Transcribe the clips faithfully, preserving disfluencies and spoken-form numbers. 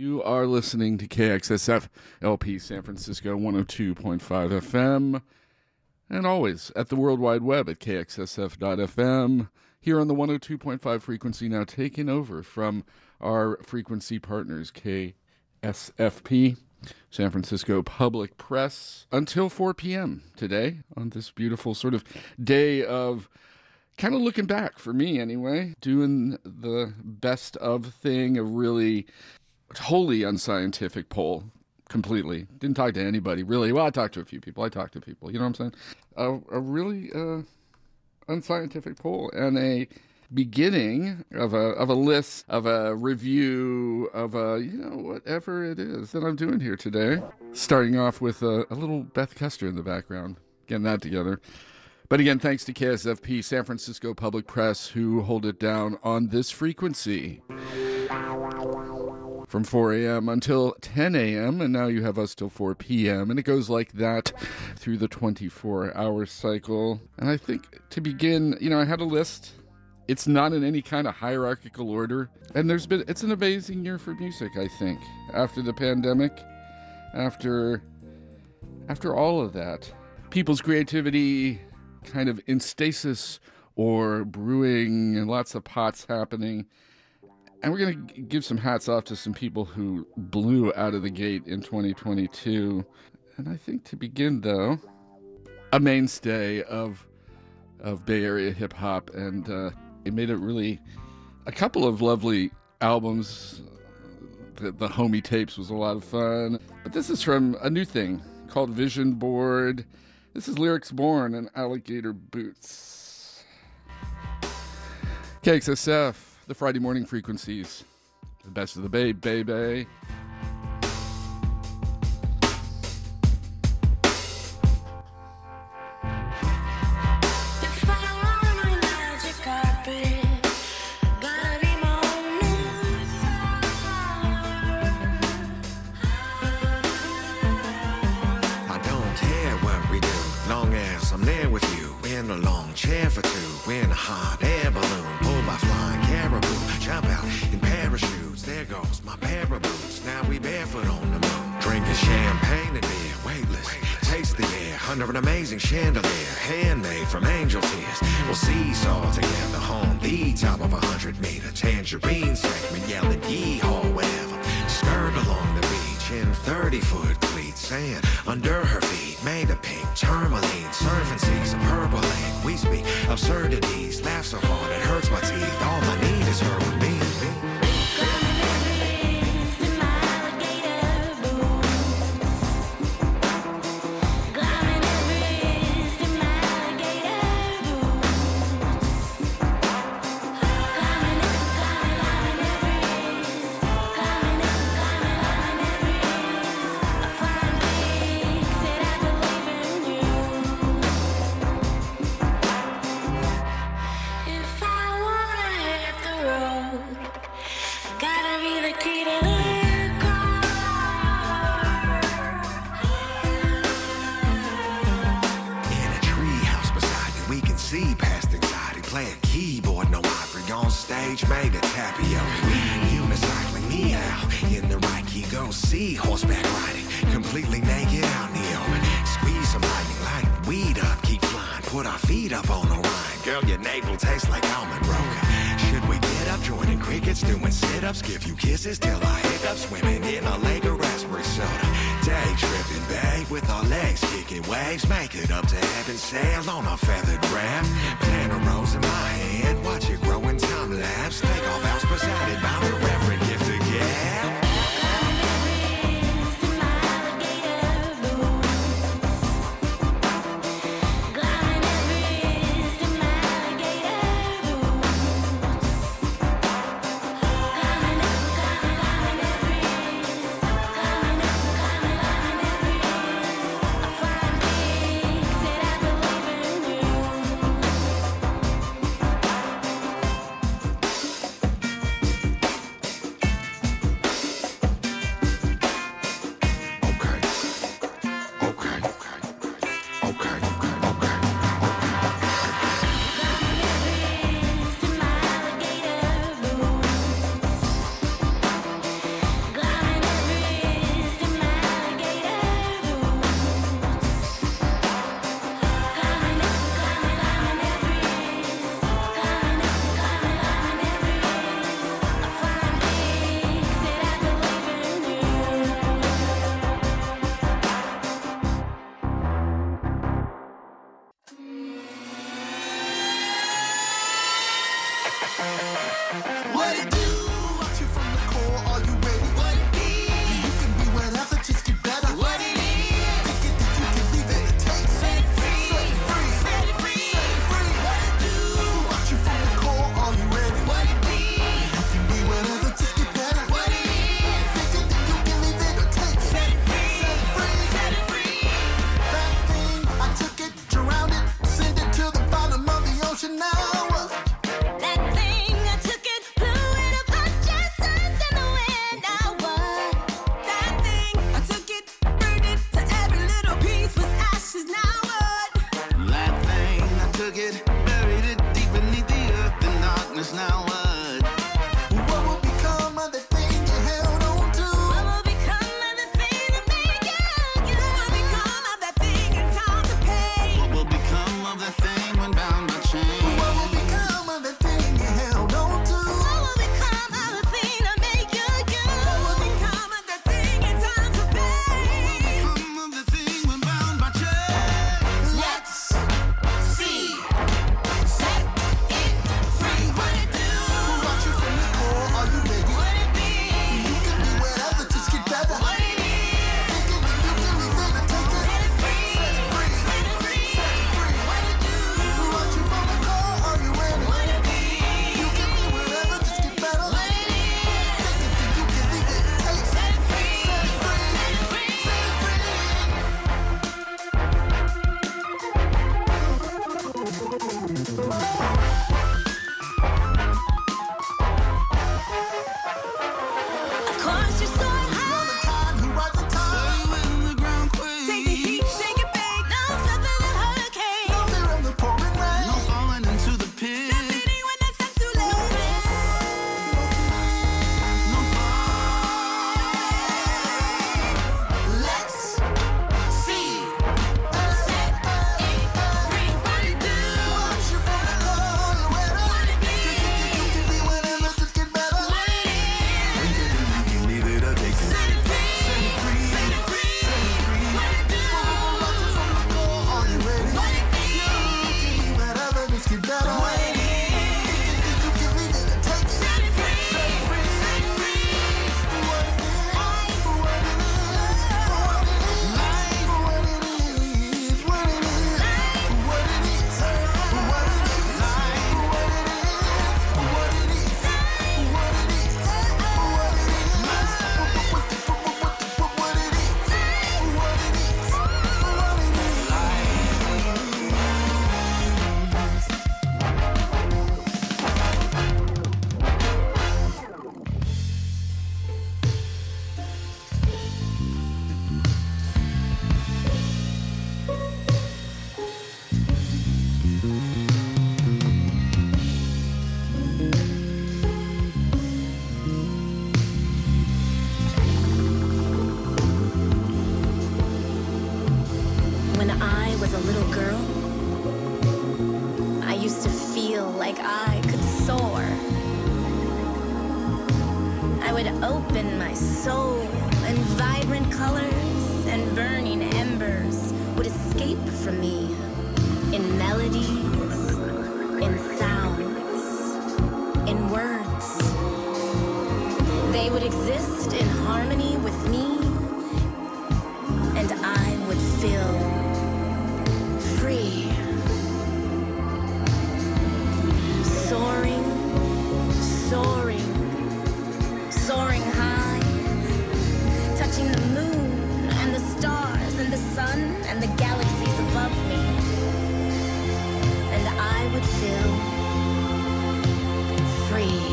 You are listening to K X S F L P San Francisco one oh two point five F M, and always at the World Wide Web at K X S F dot F M, here on the one oh two point five frequency, now taken over from our frequency partners, K S F P, San Francisco Public Press, until four p.m. today on this beautiful sort of day of kind of looking back, for me anyway, doing the best of thing, a really wholly unscientific poll, completely. Didn't talk to anybody, really. Well, I talked to a few people. I talked to people, you know what I'm saying? A, a really uh, unscientific poll and a beginning of a of a list, of a review, of a, you know, whatever it is that I'm doing here today. Starting off with a, a little Beth Custer in the background, getting that together. But again, thanks to K S F P, San Francisco Public Press, who hold it down on this frequency from four a.m. until ten a.m., and now you have us till four p.m., and it goes like that through the twenty-four hour cycle. And I think to begin, you know, I had a list. It's not in any kind of hierarchical order, and there's been, it's an amazing year for music, I think, after the pandemic, after, after all of that. People's creativity kind of in stasis or brewing, and lots of pots happening. And we're going to give some hats off to some people who blew out of the gate in twenty twenty-two. And I think to begin, though, a mainstay of of Bay Area hip-hop. And uh, it made it really a couple of lovely albums. The, the Homie Tapes was a lot of fun. But this is from a new thing called Vision Board. This is Lyrics Born and Alligator Boots. K X S F. The Friday morning frequencies, the best of the Bay, baby. Under an amazing chandelier, handmade from angel tears. We'll seesaw together on the top of a hundred meter tangerine segment, yelling yee-haw, whatever. Skirt along the beach in thirty-foot cleats, sand under her feet, made of pink tourmaline, surfing seas of purple lake. We speak absurdities, laugh so hard it hurts my teeth. All I need is her with me. like I could soar. I would open my soul, and vibrant colors and burning embers would escape from me in melodies, in sounds, in words. They would exist in harmony with me, and I would feel free. Soaring, soaring, soaring high, touching the moon and the stars and the sun and the galaxies above me. And I would feel free.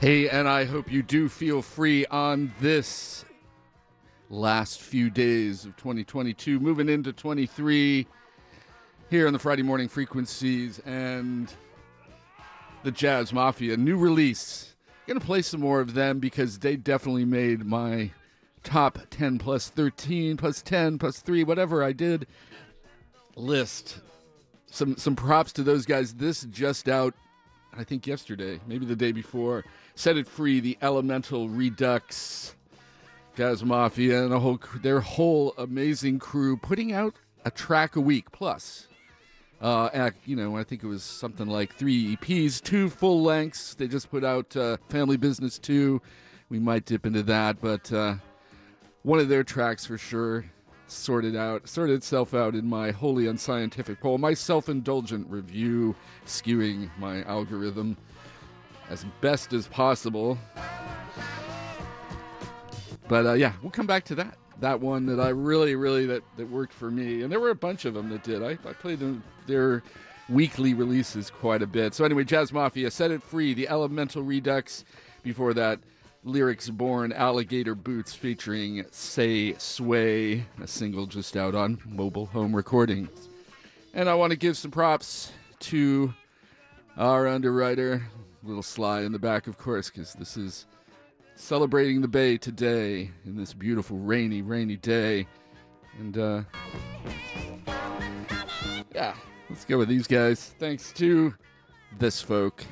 Hey, and I hope you do feel free on this last few days of twenty twenty-two, moving into twenty-three here on the Friday Morning Frequencies and the Jazz Mafia. New release. I'm going to play some more of them because they definitely made my top ten plus thirteen plus ten plus three, whatever I did, list. Some, some props to those guys. This just out, I think yesterday, maybe the day before. Set It Free, The Elemental, Redux, Jazz Mafia, and a whole, their whole amazing crew, putting out a track a week plus. Uh, at, you know, I think it was something like three E Ps, two full lengths. They just put out uh, Family Business two. We might dip into that, but uh, one of their tracks for sure sorted out, sorted itself out in my wholly unscientific poll, my self-indulgent review, skewing my algorithm as best as possible. But uh, yeah, we'll come back to that. That one that I really, really, that, that worked for me. And there were a bunch of them that did. I, I played them, their weekly releases quite a bit. So anyway, Jazz Mafia, Set It Free, The Elemental, Redux. Before that, Lyrics Born, Alligator Boots featuring Say Sway, a single just out on Mobile Home Recordings. And I want to give some props to our underwriter, little Sly in the back, of course, because this is celebrating the Bay today in this beautiful rainy, rainy day. And, uh, yeah, let's go with these guys. Thanks to this folk.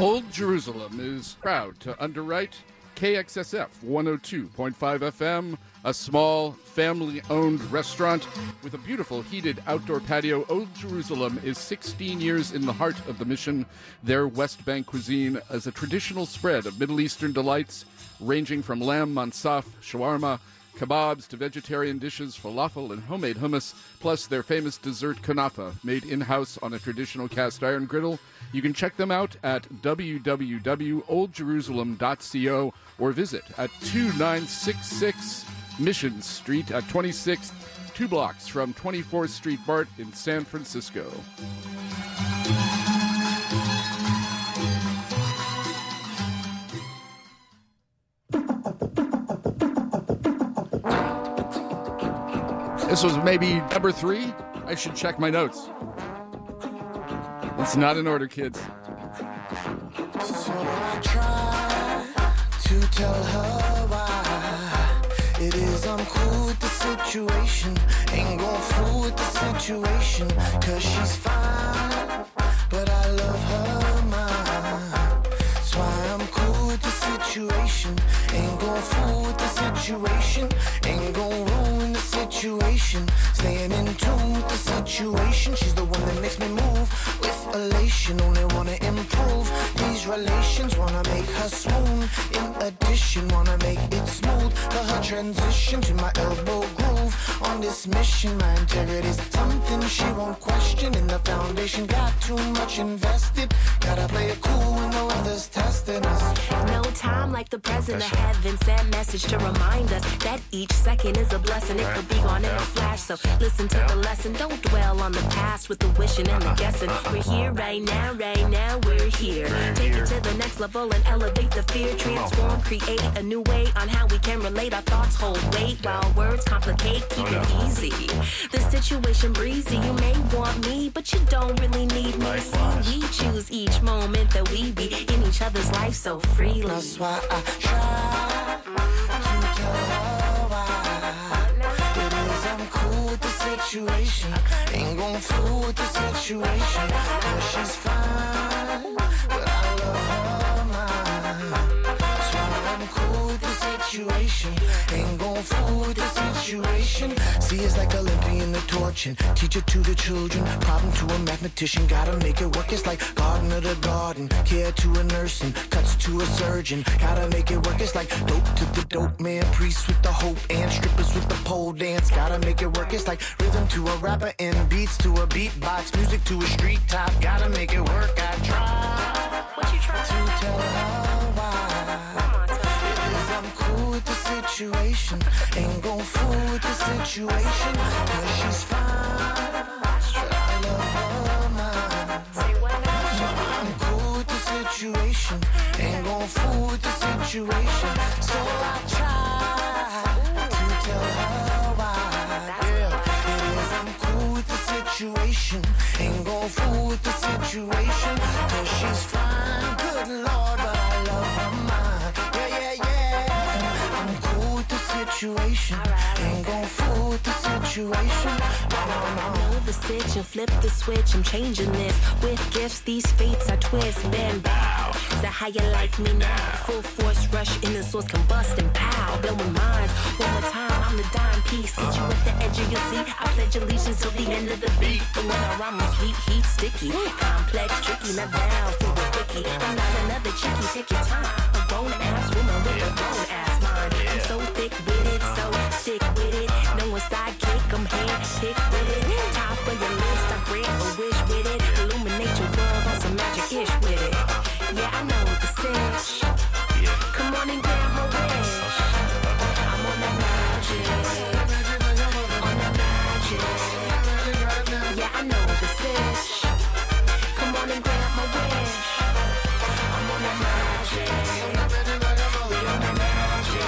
Old Jerusalem is proud to underwrite K X S F one oh two point five F M, a small family-owned restaurant with a beautiful heated outdoor patio. Old Jerusalem is sixteen years in the heart of the Mission. Their West Bank cuisine is a traditional spread of Middle Eastern delights ranging from lamb mansaf, shawarma, kebabs to vegetarian dishes, falafel, and homemade hummus, plus their famous dessert kunafa, made in-house on a traditional cast iron griddle. You can check them out at w w w dot old jerusalem dot co or visit at two nine six six Mission Street at twenty-sixth, two blocks from twenty-fourth Street BART in San Francisco. This was maybe number three. I should check my notes. It's not in order, kids. So I try to tell her why it is I'm cool with the situation. Ain't gon' fool with the situation. Cause she's fine, but I love her mind. That's why I'm cool with the situation. Ain't gon' fool with the situation. Ain't gon' ruin the situation. Staying in tune with the situation. She's the one that makes me move with elation. Only wanna improve these relations. Wanna make her swoon. In addition, wanna make it smooth. For her transition to my elbow groove. On this mission, my integrity's something she won't question. In the foundation, got too much invested. Got Gotta play it cool when the weather's testing us. No time like the present of heaven. Send message to remind us that each second is a blessing. It could be gone in a flash, so listen to the lesson. Don't dwell on the past with the wishing and the guessing. We're here right now, right now, we're here. Take it to the next level and elevate the fear. Transform, create a new way on how we can relate. Our thoughts hold weight while words complicate. Keep it easy, the situation breezy. You may want me, but you don't really need me. See, we choose each moment that we be in each other's life so freely. That's why I try to tell her why it is I'm cool with the situation. Ain't gon' fool with the situation. Cause she's fine, but I love her mine. That's why I'm cool with the situation. Ain't gon' fool with the situation. See, it's like Olympian the torching, teacher to the children, problem to a mathematician. Gotta make it work, it's like garden of the garden, care to a nurse and cuts to a surgeon. Gotta make it work, it's like dope to the dope man, priest with the hope and strippers with the pole dance. Gotta make it work, it's like rhythm to a rapper and beats to a beatbox, music to a street top. Gotta make it work, I try. What you try to tell her why? Because I'm cool with the situation. Ain't gon' fool with the situation. Cause she's fine, but I love her mine. So I'm cool with the situation. Ain't gon' fool with the situation. So I try to tell her why. Yeah, it is I'm cool with the situation. Ain't gon' fool with the situation. Cause she's fine, good Lord, but I love her mine. Yeah, yeah, yeah. I'm cool with the situation. Ain't gon' fool with the situation. No, no, no. I know the stitch and flip the switch. I'm changing this. With gifts, these fates I twist. Then bow. So how you like me now? Full force rush in the source, combust and pow. Blowing minds. One more time, I'm the dime piece. Hit you at the edge of your seat. I pledge allegiance till the end of the beat. But when I rhyme, I'm sweet, heat, sticky. Complex, tricky, not down for a quickie. I'm not another chicky, take your time. A grown ass woman with a grown ass mind. I'm so thick with it, so sick with it. No one's sidekick, I'm hand sick with it. Top of your list, I grant a wish with it. Illuminate your world on some magic-ish with it. Yeah, I know the cinch. Come on and grab my wish. I'm on that magic. On that magic. Yeah, I know the cinch. Come on and grab my wish. I'm on that magic. We on that magic.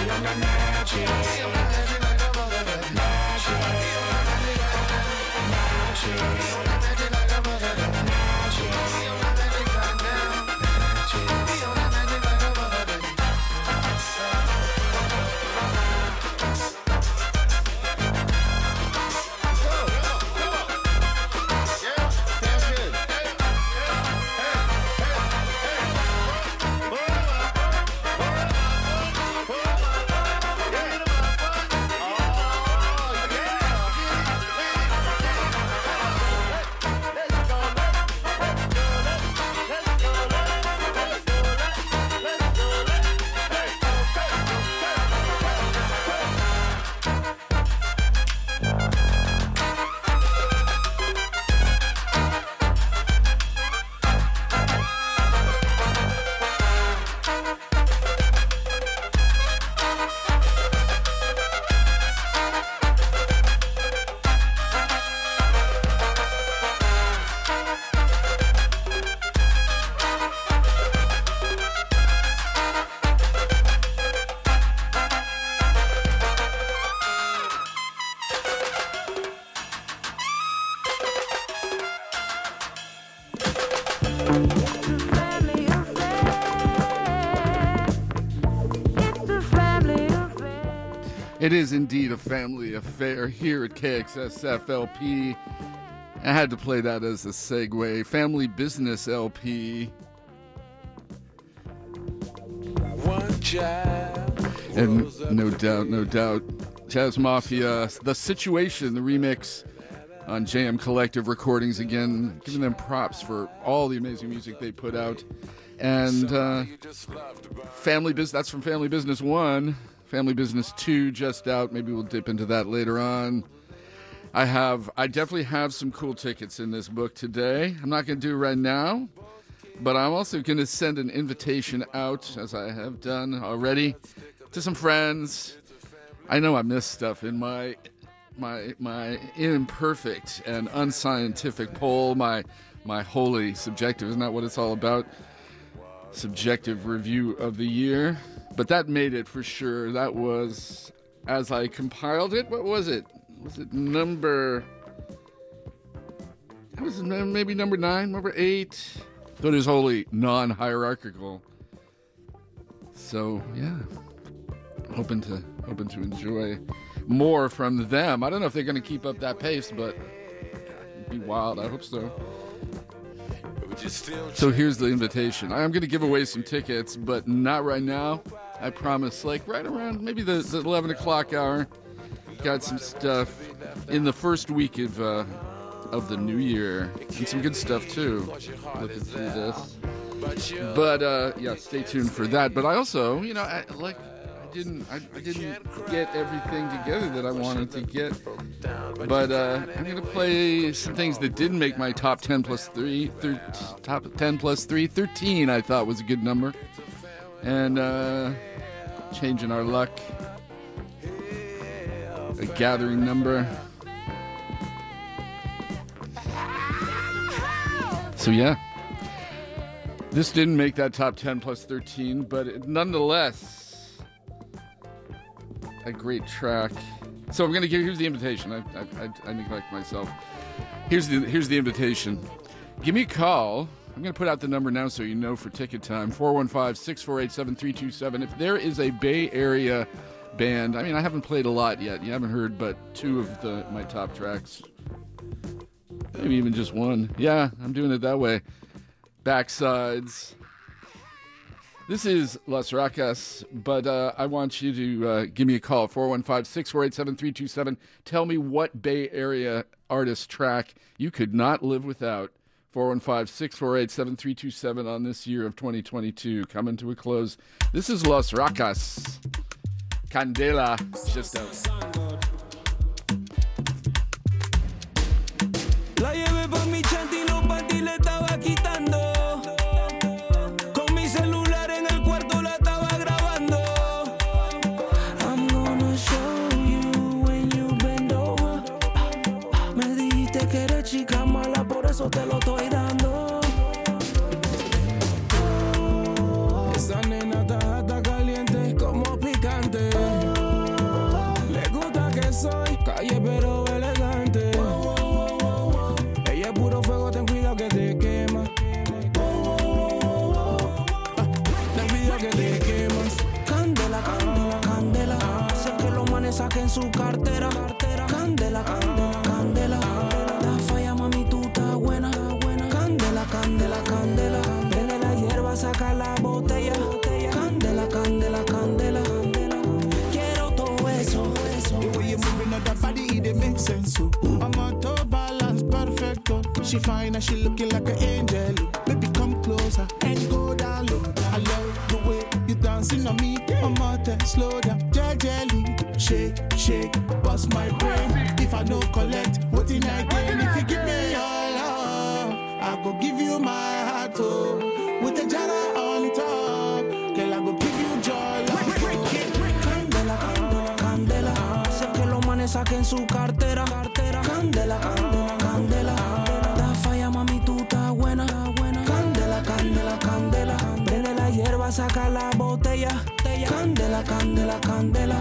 We on that magic. Magic. Magic. It is indeed a family affair here at K X S F L P. I had to play that as a segue. Family Business L P. One child. And no doubt, no doubt, Jazz Mafia, The Situation, the remix on Jam Collective Recordings. Again, giving them props for all the amazing music they put out. And uh, Family Business, that's from Family Business one. Family Business two just out. Maybe we'll dip into that later on. I have, I definitely have some cool tickets in this book today. I'm not going to do it right now, but I'm also going to send an invitation out, as I have done already, to some friends. I know I miss stuff in my my my imperfect and unscientific poll. My my wholly subjective, isn't that what it's all about? Subjective review of the year. But that made it for sure. That was, as I compiled it, what was it? Was it number... That was maybe number nine, number eight. That is wholly non-hierarchical. So, yeah. Hoping to, hoping to enjoy more from them. I don't know if they're going to keep up that pace, but it'd be wild. I hope so. So here's the invitation. I'm going to give away some tickets, but not right now. I promise, like, right around maybe the, the eleven o'clock hour. Got some stuff in the first week of uh, of the new year. And some good stuff, too. Looking through this. But, uh, yeah, stay tuned for that. But I also, you know, I, like... Didn't I, I didn't get everything together that I wanted to get, but uh, I'm gonna play some things that didn't make my top ten plus three, thir- top ten plus three, thirteen. I thought was a good number, and uh, changing our luck, a gathering number. So yeah, this didn't make that top ten plus thirteen, but it, nonetheless. A great track. So I'm gonna give. Here's the invitation. I, I, I, I neglect myself. Here's the here's the invitation. Give me a call. I'm gonna put out the number now, so you know for ticket time. four one five, six four eight, seven three two seven. If there is a Bay Area band, I mean, I haven't played a lot yet. You haven't heard, but two of the my top tracks. Maybe even just one. Yeah, I'm doing it that way. Backsides. This is Los Rakas, but uh, I want you to uh, give me a call, four one five, six four eight, seven three two seven. Tell me what Bay Area artist track you could not live without. four one five, six four eight, seven three two seven on this year of twenty twenty-two. Coming to a close. This is Los Rakas. Candela. Just out. La llevé por mi chanti, no pa' ti le estaba quitando. Chica mala, por eso te lo estoy dando. Esa nena está hasta caliente como picante. Le gusta que soy calle pero elegante. Ella es puro fuego, ten cuidado que te quema. Ten cuidado que te quemas. Candela, candela, candela. Sé que los manes saquen su cartera. Candela, candela, candela. Candela, candela, dele la hierba, saca la botella. Candela, candela, candela. Quiero todo eso. The way you're moving on that body, it makes sense. Ooh. I'm on top balance, perfecto. She fine and she looking like an angel. Baby, come closer and go down low. I love the way you dancing on me. I'm on top, slow down, gently. Shake, shake, bust my brain. If I no collect, what in I gain? If you give me all. I go give you my heart, oh, with a jara on top. Girl, I go give you joy, love, oh. Candela, candela, candela. Sé que los manes saquen su cartera. Candela, candela, candela. Da falla, mami, tú estás buena. Candela, candela, candela. Prende la hierba, saca la botella. Candela, candela, candela.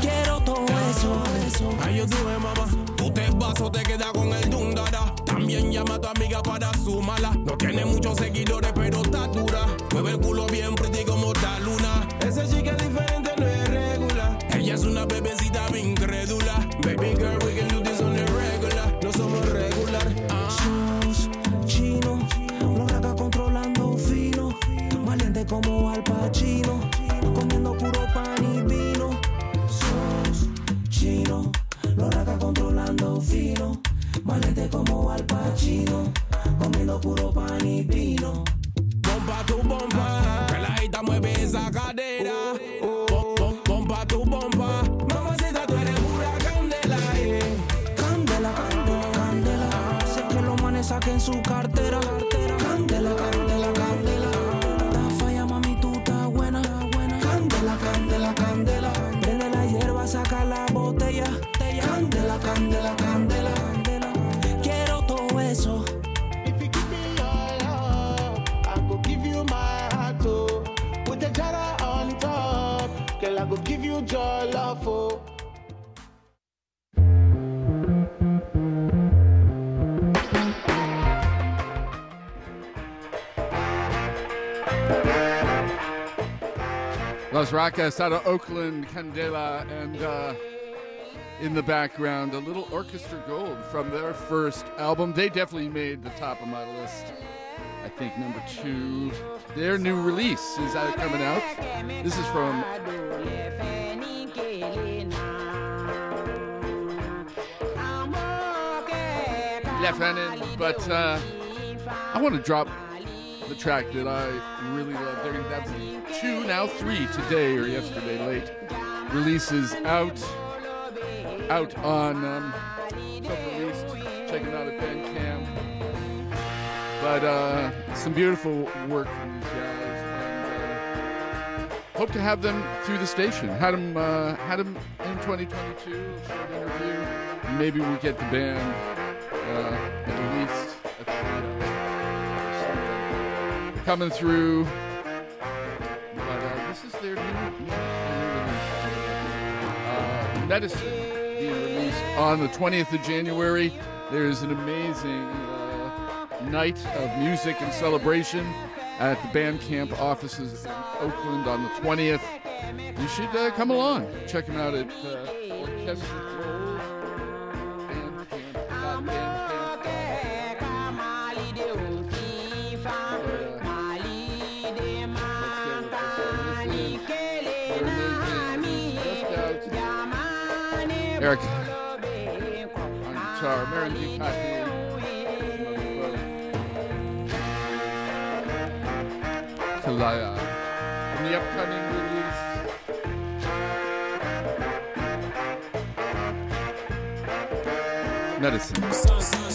Quiero todo eso, eso. Ay, yo tuve, mamá. Tú te vas o te quedas con el dundada. También llama a tu amiga para sumarla. No tiene muchos seguidores, pero está dura. Mueve el culo bien pretty como la luna. Esa chica diferente no es regular. Ella es una bebecita bien incrédula. Baby girl, we can do this on the regular. No somos regular. Somos chinos. Los Rakas controlando fino. Valiente como Al Pacino. Comiendo puro pan y vino. Somos chinos. Los Rakas controlando fino. Malete como Al Pacino, comiendo puro pan y vino. Bomba tu bomba, peladita mueve esa cadera. Bomba tu bomba, mamacita tú eres pura candela. en su cartera. Candela, candela, candela. Ta falla, mami, tú estás buena. Candela, candela, candela. Prende la hierba, saca la botella. Candela, candela, candela. Quiero todo eso. I will give you joy, love, oh. Los Rakas out of Oakland, Candela, and uh, in the background, a little Orchestra Gold from their first album. They definitely made the top of my list. I think number two. Their new release is out, coming out. This is from Lefenin, but uh, I want to drop the track that I really love. There, that's two, now three, today or yesterday late. Releases out, out on um, released. Check it out at Bandcamp. But uh, some beautiful work from these guys. And, uh, hope to have them through the station. Had them, uh, had them in twenty twenty-two, short interview. Maybe we get the band uh, at least at the, uh, coming through. But uh, this is their new, new release. Uh, Medicine being released on the twentieth of January. There is an amazing night of music and celebration at the Bandcamp offices in Oakland on the twentieth. You should uh, come along. Check them out at uh, Orchestra Gold, Bandcamp. Eric on guitar, Marin D. Coffee. Alaya. From the upcoming release, Medicine.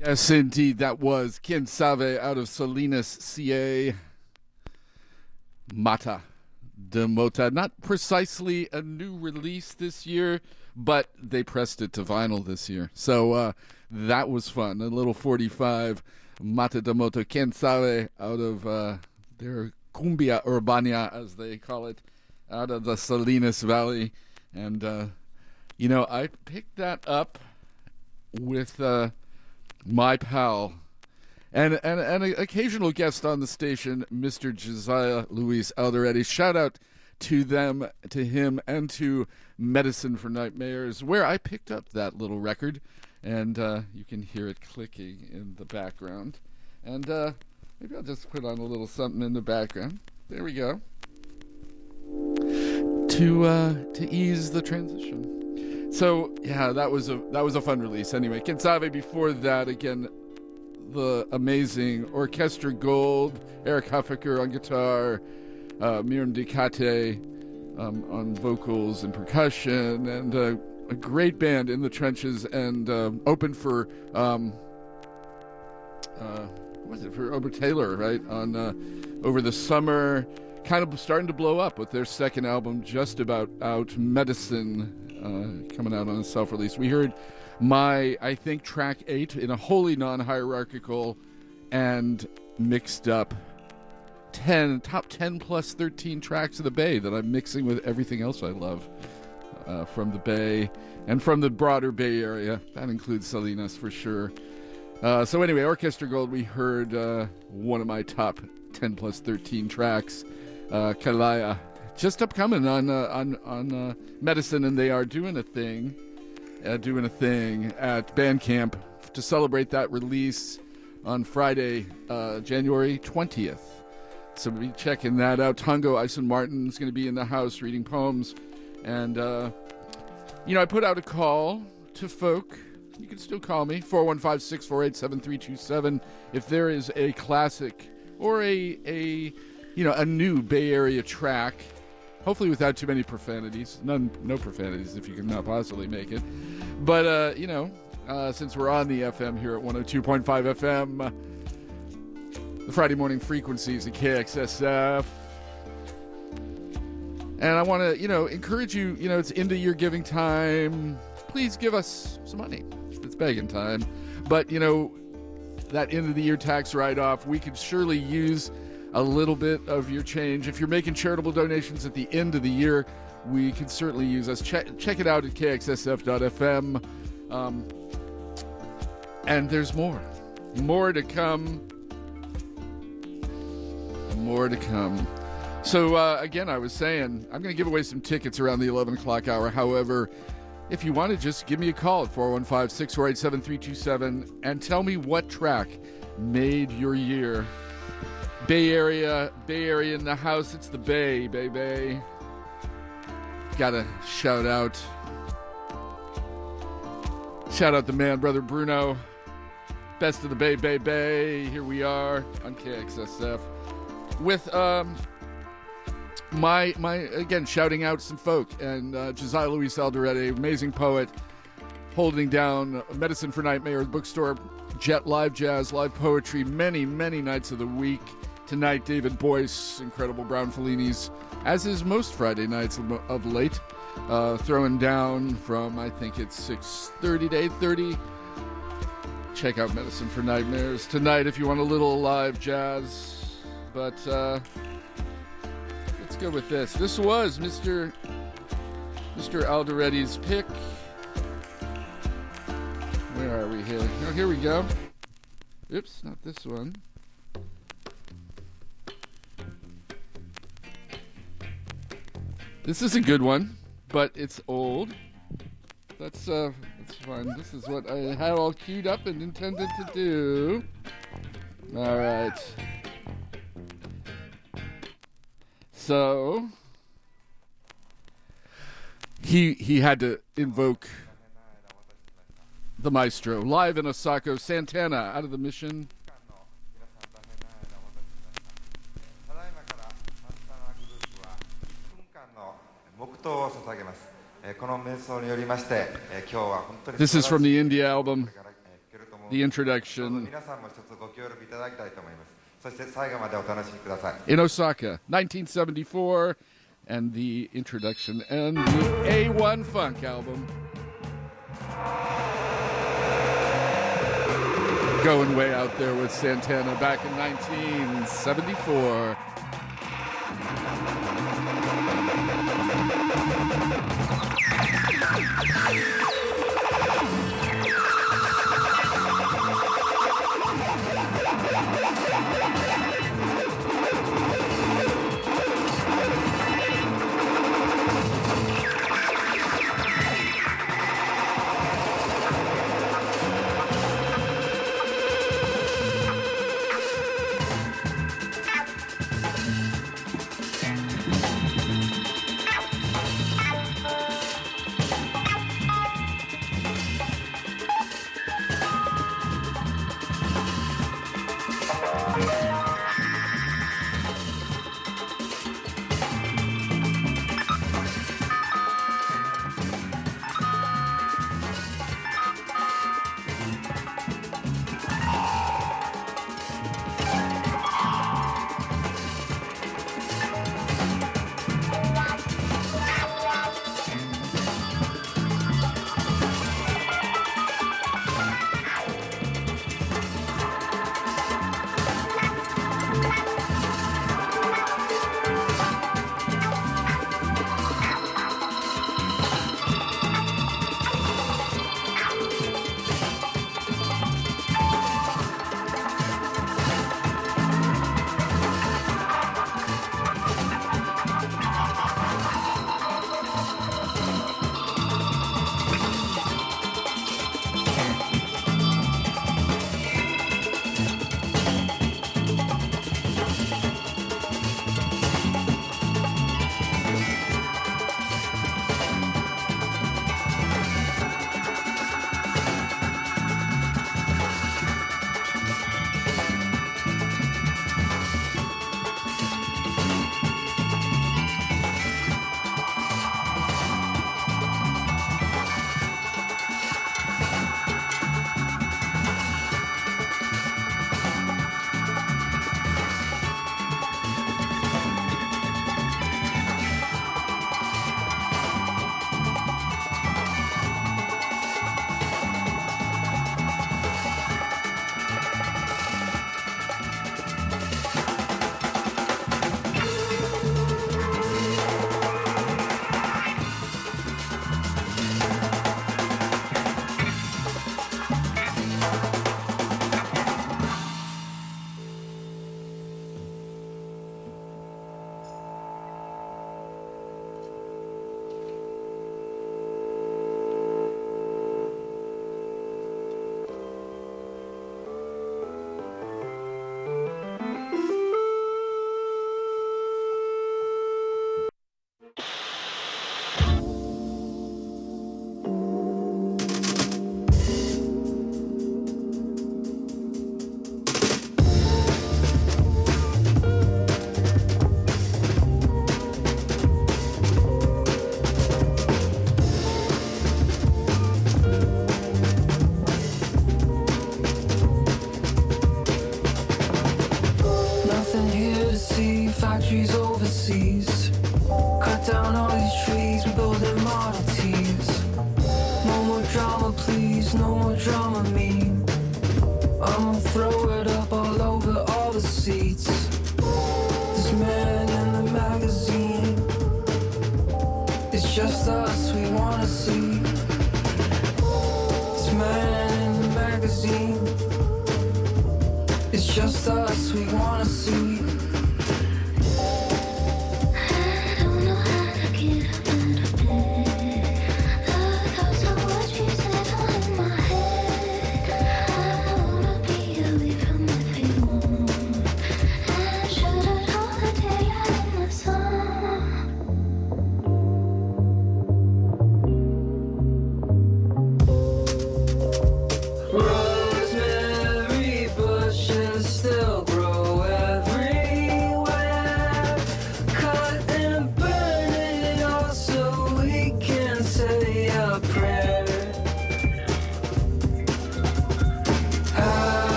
Yes, indeed. That was Quien Sabe out of Salinas, C A. Mata de Mota. Not precisely a new release this year, but they pressed it to vinyl this year. So uh, that was fun. A little forty-five Mata de Mota, Quien Sabe out of uh, their Cumbia Urbana, as they call it, out of the Salinas Valley. And, uh, you know, I picked that up with... Uh, my pal and, and and an occasional guest on the station, Mister Josiah Luis Alderete. Shout out to them, to him, and to Medicine for Nightmares, where I picked up that little record. And uh, you can hear it clicking in the background. And uh, maybe I'll just put on a little something in the background. There we go. To uh, to ease the transition. So yeah, that was a that was a fun release. Anyway, Quien Sabe. Before that, again, the amazing Orchestra Gold, Eric Huffaker on guitar, uh, Miriam Dicate um, on vocals and percussion, and uh, a great band, In the Trenches, and uh, open for um, uh, what was it for Ober Taylor, right, on uh, over the summer. Kind of starting to blow up with their second album just about out, Medicine, uh, coming out on a self-release. We heard my, I think, track eight in a wholly non-hierarchical and mixed up ten, top ten plus thirteen tracks of the Bay that I'm mixing with everything else I love uh, from the Bay and from the broader Bay Area. That includes Salinas for sure. Uh, so anyway, Orchestra Gold, we heard uh, one of my top ten plus thirteen tracks. Uh, Kalaya, just upcoming on uh, on on uh, Medicine, and they are doing a thing, uh, doing a thing at Bandcamp to celebrate that release on Friday, uh, January twentieth. So we'll be checking that out. Tongo Ison Martin is going to be in the house reading poems, and uh, you know, I put out a call to folk. You can still call me four one five, six four eight, seven three two seven if there is a classic or a a. You know, a new Bay Area track, hopefully without too many profanities. None, no profanities if you can not possibly make it. But, uh, you know, uh, since we're on the F M here at one oh two point five F M, the Friday morning frequencies at K X S F. And I want to, you know, encourage you, you know, it's into your giving time. Please give us some money. It's begging time. But, you know, that end of the year tax write-off, we could surely use a little bit of your change. If you're making charitable donations at the end of the year, we can certainly use us. Check, check it out at K X S F dot F M. Um, and there's more. More to come. More to come. So, uh, again, I was saying, I'm going to give away some tickets around the eleven o'clock hour. However, if you want to, just give me a call at four one five, six four eight, seven three two seven and tell me what track made your year. Bay Area, Bay Area in the house. It's the Bay, baby. Gotta shout out. Shout out the man, brother Bruno. Best of the Bay, Bay, Bay. Here we are on K X S F. With, um, my, my again, shouting out some folk. And uh, Josiah Luis Alderete, amazing poet, holding down Medicine for Nightmares bookstore, Jet Live Jazz, live poetry, many, many nights of the week. Tonight, David Boyce, incredible Brown Fellinis, as is most Friday nights of late, uh, throwing down from, I think it's six thirty to eight thirty. Check out Medicine for Nightmares tonight if you want a little live jazz. But uh, let's go with this. This was Mister Mister Alderetti's pick. Where are we here? Oh, here we go. Oops, not this one. This is a good one, but it's old. That's uh, that's fun. This is what I had all queued up and intended to do. All right. So he he had to invoke the maestro live in Osaka, Santana out of the Mission. This is from the India album the introduction in Osaka, nineteen seventy-four, and the introduction and the A one Funk album. Going way out there with Santana back in nineteen seventy-four.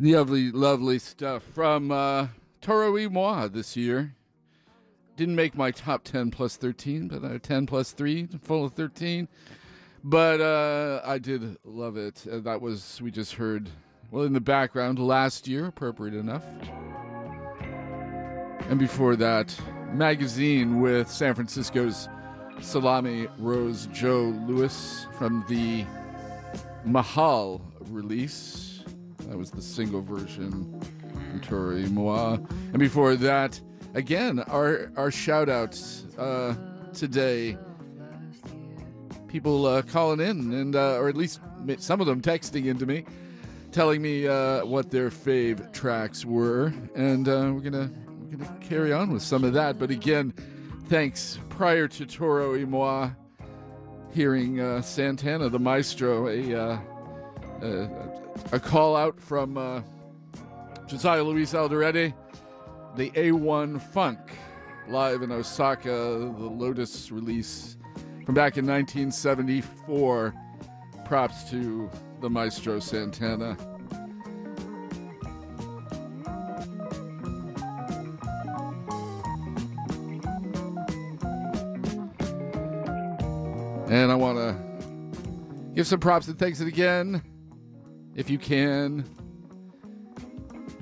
lovely, lovely stuff from uh, Toro y Moi this year. Didn't make my top ten plus thirteen, but uh, ten plus three, full of thirteen. But uh, I did love it. Uh, that was, we just heard, well, in the background last year, appropriate enough. And before that, Magazine with San Francisco's Salami Rose Joe Lewis from the Mahal release. That was the single version from Toro y Moi. And before that, again, our, our shout-outs uh, today. People uh, calling in, and uh, or at least some of them texting into me, telling me uh, what their fave tracks were. And uh, we're gonna we're gonna carry on with some of that. But again, thanks. Prior to Toro y Moi, hearing uh, Santana, the maestro, a uh, a, a call out from uh, Josiah Luis Alderete. The A one Funk, live in Osaka, the Lotus release from back in nineteen seventy-four. Props to the maestro Santana. And I want to give some props and thanks again, if you can.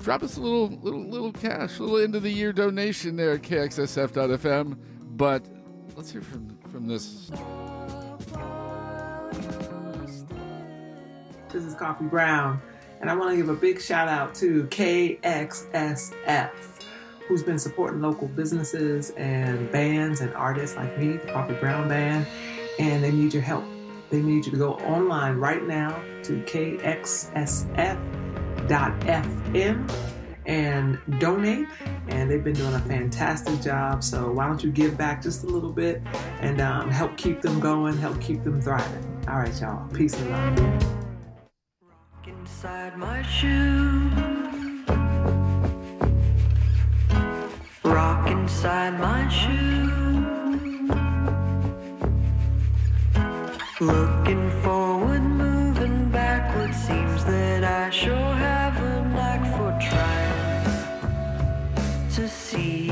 Drop us a little little, little cash, a little end-of-the-year donation there at K X S F dot F M. But let's hear from, from this. This is Coffee Brown, and I want to give a big shout-out to K X S F, who's been supporting local businesses and bands and artists like me, the Coffee Brown Band, and they need your help. They need you to go online right now to K X S F dot F M and donate, and they've been doing a fantastic job, so why don't you give back just a little bit and um, help keep them going, help keep them thriving. All right, y'all, peace and love. Rock inside my shoe, rock inside my shoe, looking forward, moving backward, seems that I sure have to see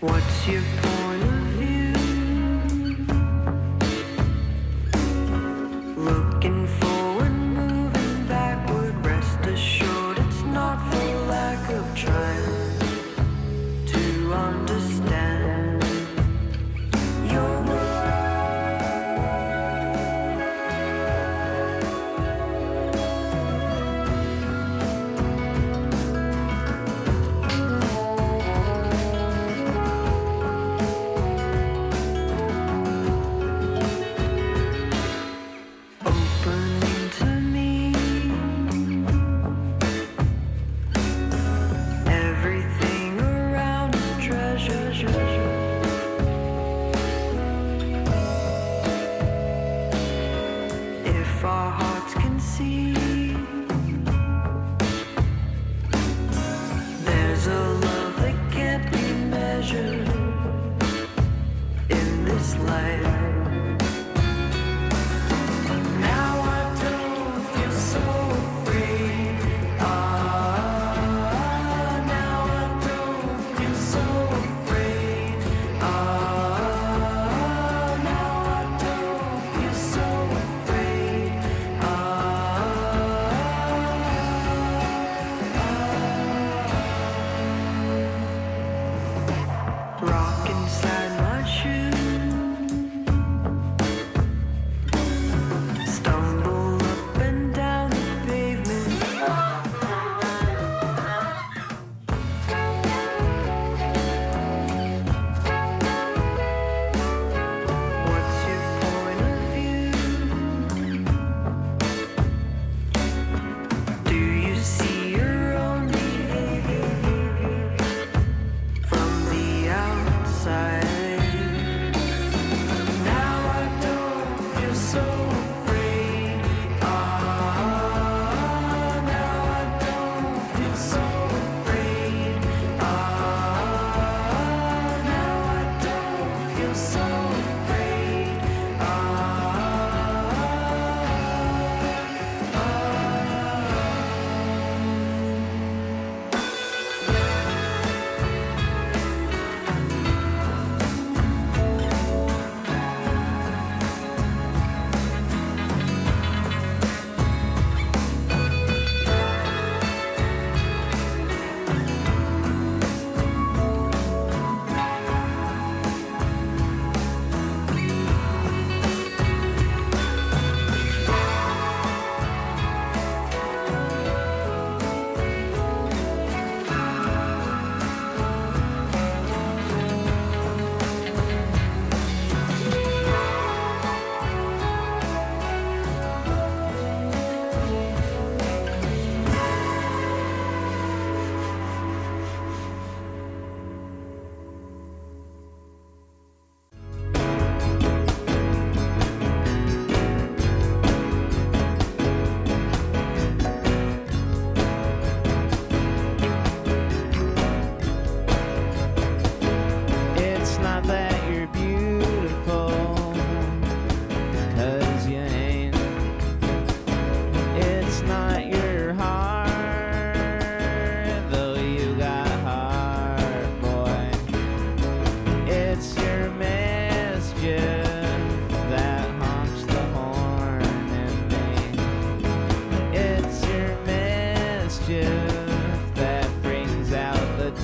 what's your point of view, looking forward, moving backward, rest assured it's not for lack of trying to understand your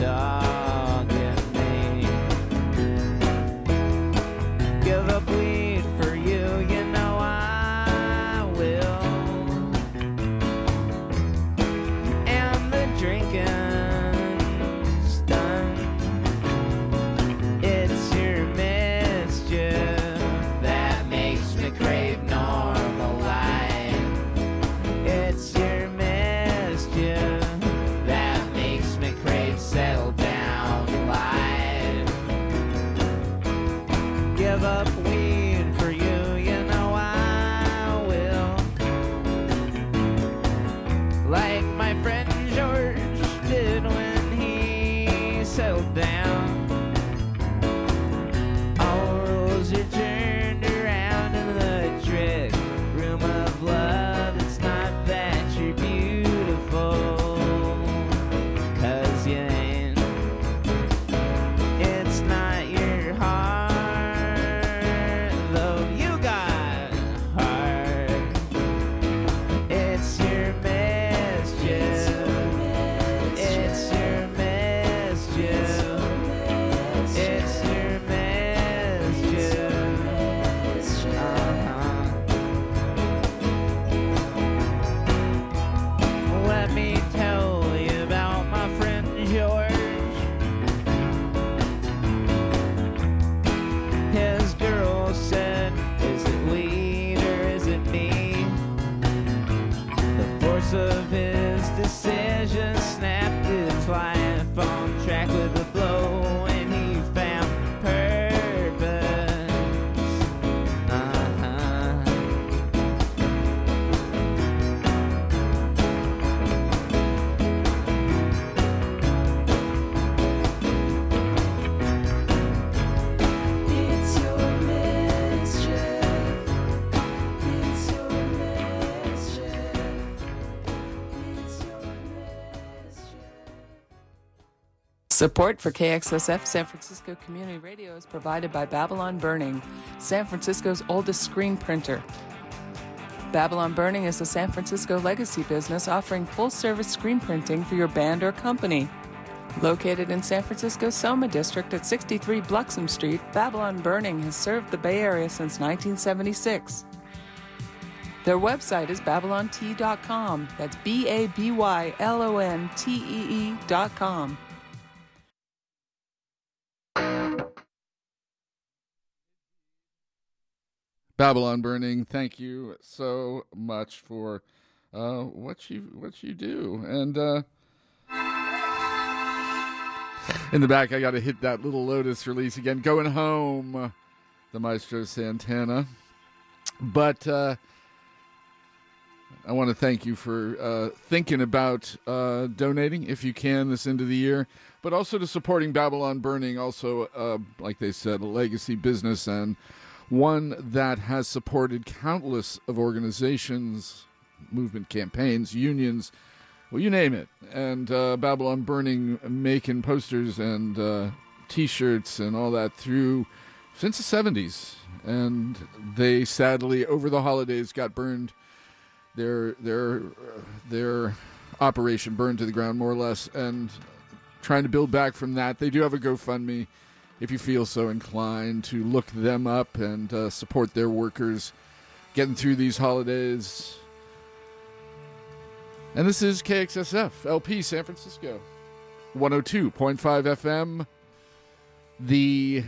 dog in me. Give a bleed for you, you know I will. And the drinking stunt, it's your mischief that makes me crave normal life. It's your mischief settle down life. Give up weed for you, you know I will. Like my friend George did when he settled down. All rules are turned around in the trick room of love. It's not that you're beautiful, of his decision snapped his life on track with a blow, and he found purpose. Uh-huh. It's your mischief. It's your mischief. Support for K X S F San Francisco Community Radio is provided by Babylon Burning, San Francisco's oldest screen printer. Babylon Burning is a San Francisco legacy business offering full-service screen printing for your band or company. Located in San Francisco's SoMa District at sixty-three Bluxom Street, Babylon Burning has served the Bay Area since nineteen seventy-six. Their website is babylon tea dot com. That's B A B Y L O N T E E dot com. Babylon Burning, thank you so much for uh, what you what you do. And uh, in the back, I got to hit that little Lotus release again. Going home, the Maestro Santana. But uh, I want to thank you for uh, thinking about uh, donating, if you can, this end of the year. But also to supporting Babylon Burning, also, uh, like they said, a legacy business and one that has supported countless of organizations, movement campaigns, unions, well, you name it. And uh, Babylon Burning making posters and uh, T-shirts and all that through since the seventies. And they sadly, over the holidays, got burned. Their their their operation burned to the ground, more or less. And trying to build back from that, they do have a GoFundMe. If you feel so inclined to look them up and uh, support their workers getting through these holidays. And this is K X S F, L P, San Francisco, one oh two point five F M, the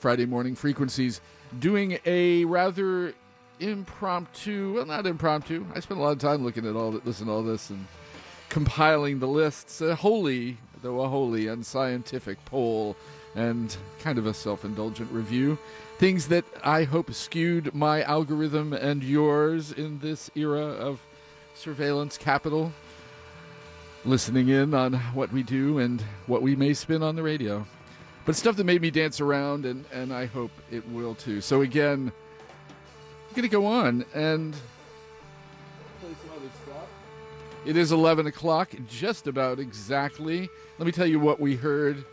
Friday morning frequencies, doing a rather impromptu, well, not impromptu. I spent a lot of time looking at all that, listening to all this and compiling the lists, a wholly, though a wholly unscientific poll and kind of a self-indulgent review. Things that I hope skewed my algorithm and yours in this era of surveillance capital. Listening in on what we do and what we may spin on the radio. But stuff that made me dance around, and, and I hope it will too. So again, I'm going to go on and play some other stuff. It is eleven o'clock, just about exactly. Let me tell you what we heard.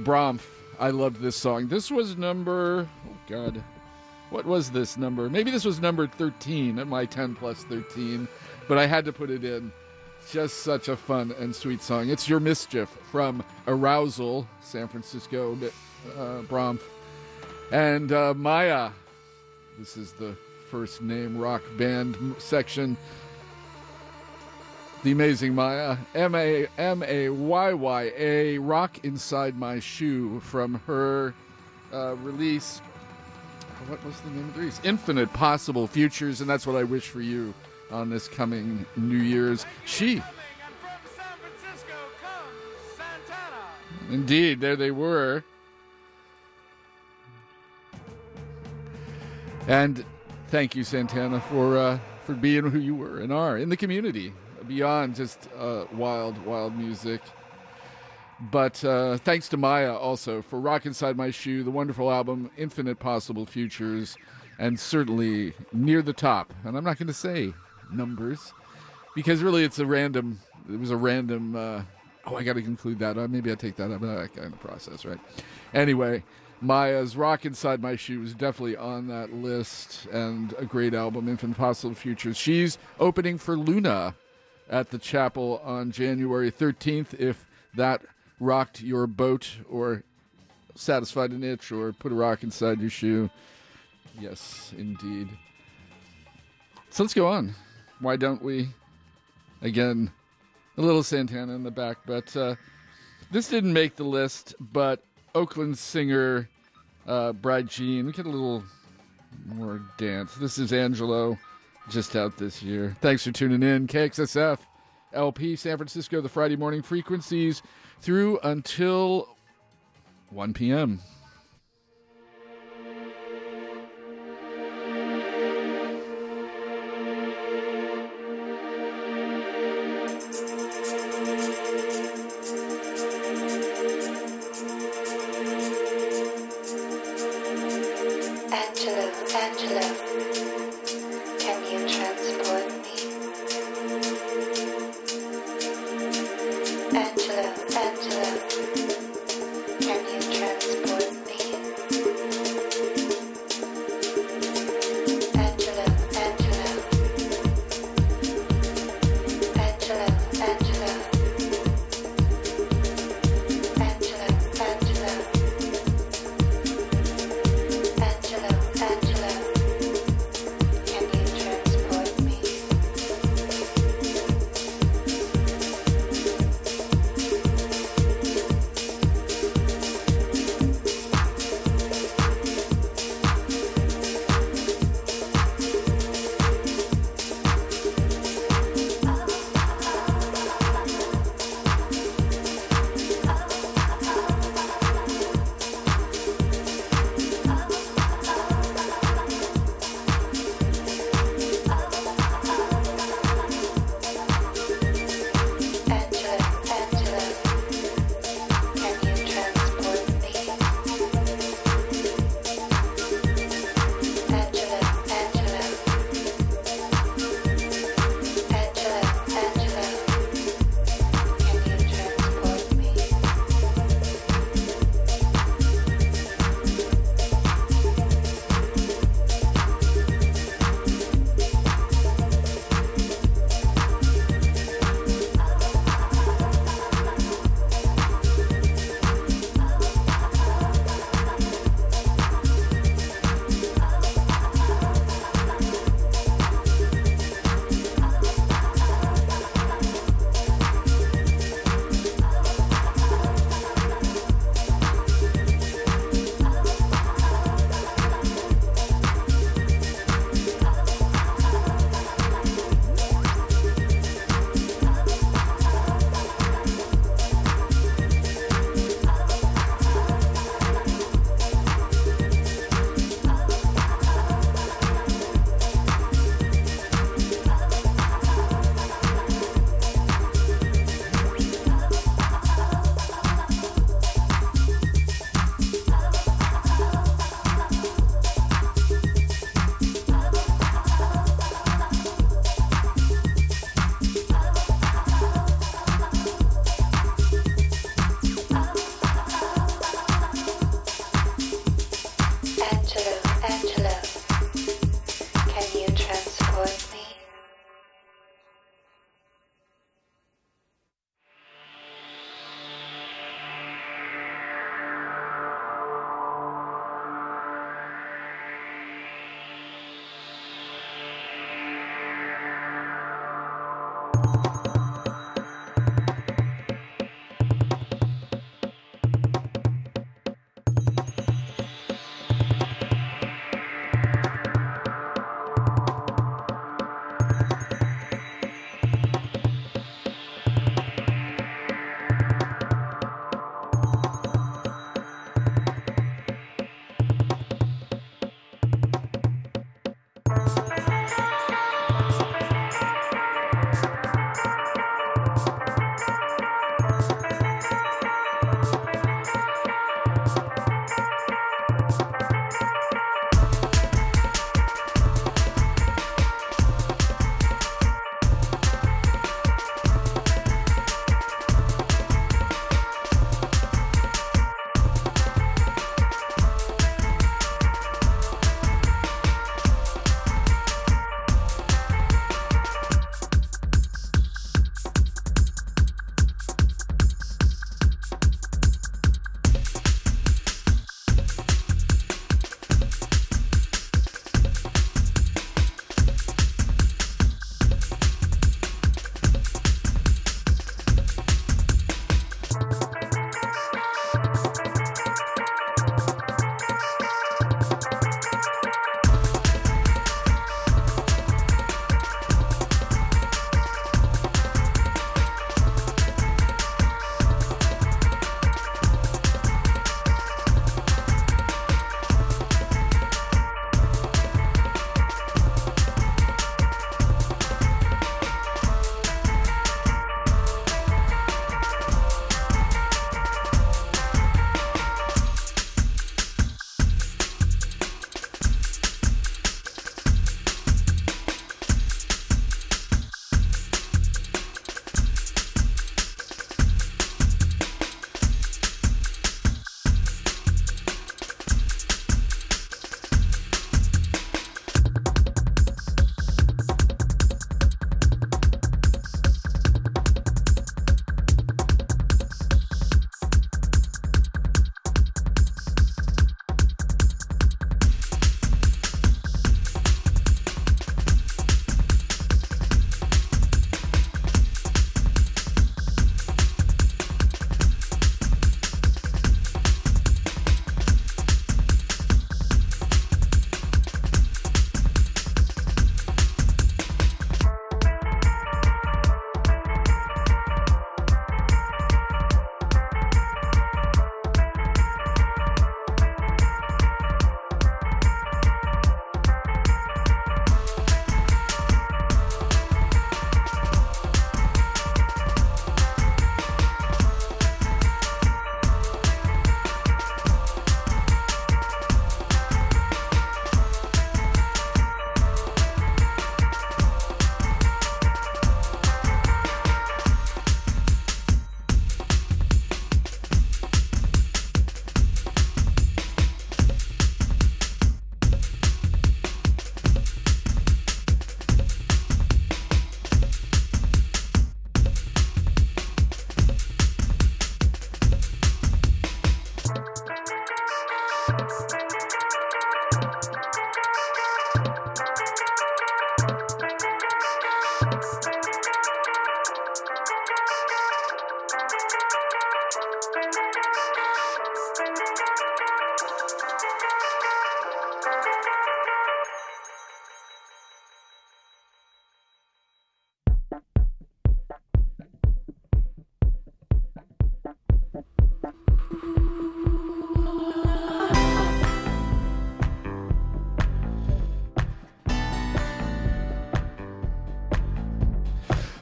Bromf, I loved this song. This was number, oh God, what was this number? Maybe this was number thirteen at my ten plus thirteen, but I had to put it in. Just such a fun and sweet song. It's Your Mischief from Arousal, San Francisco uh, Bromf. And uh, Maya, this is the first name rock band section. The amazing Maya, M A M A Y Y A, Rock Inside My Shoe, from her uh, release, what was the name of the release? Infinite Possible Futures, and that's what I wish for you on this coming New Year's. She. And from San Francisco comes Santana. Indeed, there they were. And thank you, Santana, for uh, for being who you were and are in the community, beyond just uh, wild, wild music. But uh, thanks to Maya also for Rock Inside My Shoe, the wonderful album, Infinite Possible Futures, and certainly near the top. And I'm not going to say numbers, because really it's a random, it was a random, uh, oh, I got to conclude that. Uh, maybe I take that up in that kind of process, right? Anyway, Maya's Rock Inside My Shoe is definitely on that list, and a great album, Infinite Possible Futures. She's opening for Luna at the Chapel on January thirteenth, if that rocked your boat or satisfied an itch or put a rock inside your shoe. Yes, indeed. So let's go on. Why don't we? Again, a little Santana in the back, but uh, this didn't make the list, but Oakland singer uh, Brad Jean, we get a little more dance. This is Angelo, just out this year. Thanks for tuning in. K X S F, L P, San Francisco, the Friday morning frequencies through until one p.m. Angelo, Angelo, can you transport me?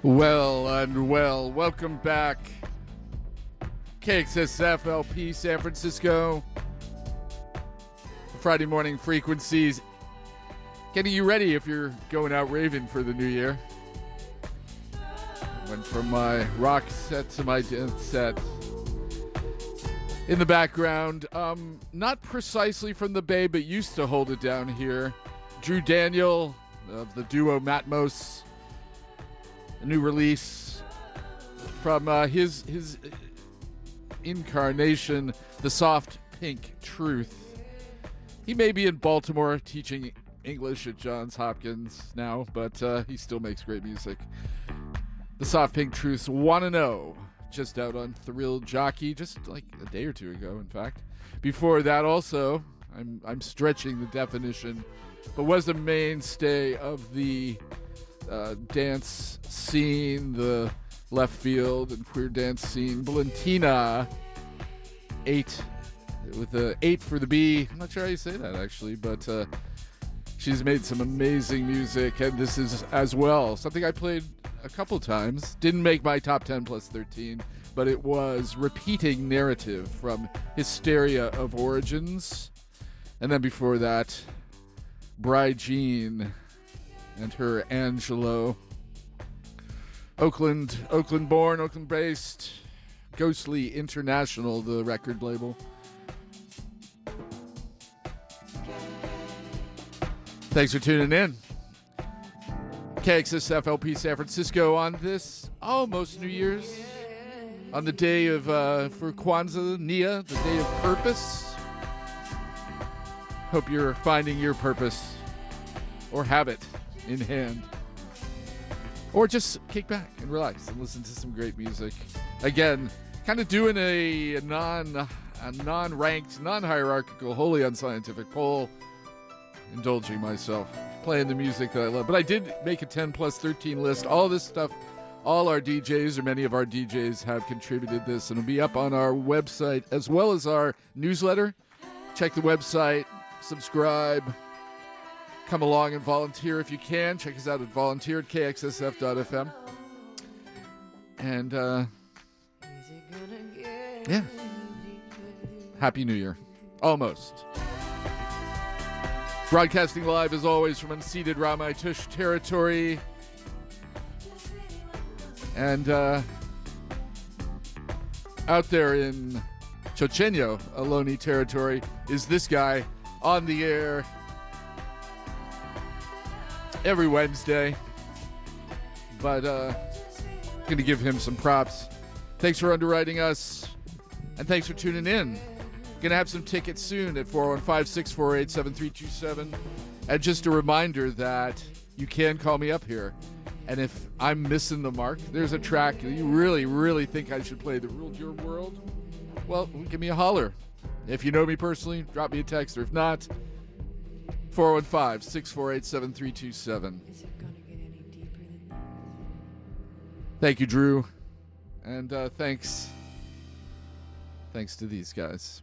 Well and well, welcome back. K X S F L P San Francisco. Friday morning frequencies. Getting you ready if you're going out raving for the new year. Went from my rock set to my dance set. In the background, um, not precisely from the Bay, but used to hold it down here. Drew Daniel of the duo Matmos. A new release from uh, his his incarnation, The Soft Pink Truth. He may be in Baltimore teaching English at Johns Hopkins now, but uh, he still makes great music. The Soft Pink Truth's Wanna Know, just out on Thrill Jockey, just like a day or two ago, in fact. Before that also, I'm I'm stretching the definition, but was a mainstay of the uh, dance scene, the left field and queer dance scene, Valentina, eight, with the eight for the B. I'm not sure how you say that, actually, but uh, she's made some amazing music, and this is as well something I played a couple times. Didn't make my top ten plus thirteen, but it was Repeating Narrative from Hysteria of Origins. And then before that, Brad Jean and her Angelo. Oakland, Oakland-born, Oakland-based, Ghostly International, the record label. Thanks for tuning in. K X S F L P San Francisco on this almost New Year's, on the day of, uh, for Kwanzaa, Nia, the day of purpose. Hope you're finding your purpose, or have it in hand, or just kick back and relax and listen to some great music. Again, kind of doing a non, a non-ranked, non-hierarchical, wholly unscientific poll, indulging myself, playing the music that I love. But I did make a ten plus thirteen list. All this stuff, all our D Js, or many of our D Js, have contributed this, and it'll be up on our website as well as our newsletter. Check the website. Subscribe. Come along and volunteer if you can. Check us out at volunteer at K X S F dot F M. And, uh, yeah. Happy New Year. Almost. Broadcasting live, as always, from unceded Ramaytush territory. And uh, out there in Chochenyo, Ohlone territory, is this guy, on the air every Wednesday, but uh gonna give him some props. Thanks for underwriting us, and thanks for tuning in. Gonna have some tickets soon at four one five, six four eight, seven three two seven. And just a reminder that you can call me up here, and if I'm missing the mark, there's a track you really really think I should play that ruled your world, well, give me a holler. If you know me personally, drop me a text, or if not, four one five, six four eight, seven three two seven. Is it gonna get any deeper than that? Thank you, Drew. And uh, thanks. Thanks to these guys.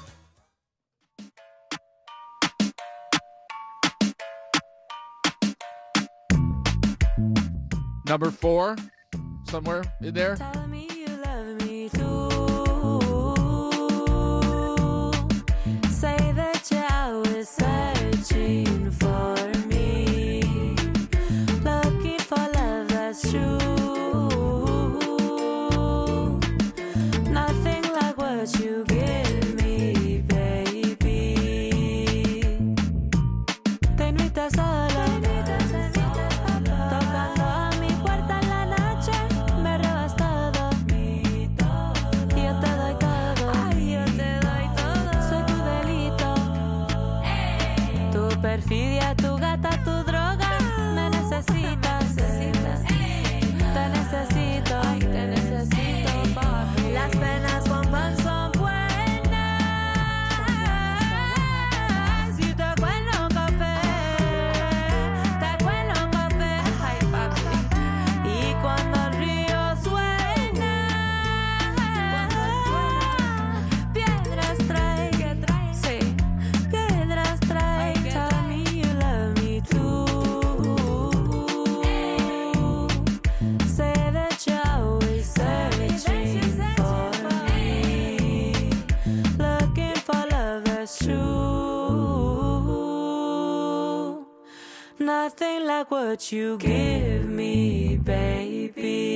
Number four, somewhere in there. Tell me you love me too. Say that you're always searching for me, looking for love that's true. Nothing like what you give me, baby. Te necesitas sola. Perfidia, tu gata, tu droga, me necesitas, necesitas. Te necesito, te necesito, papi. Las penas con pan son buenas. Si te acuerdo un café, te acuerdo un café, ay papi. Y cuando el río suena, piedras trae, sí, piedras trae. Nothing like like what you give me, baby.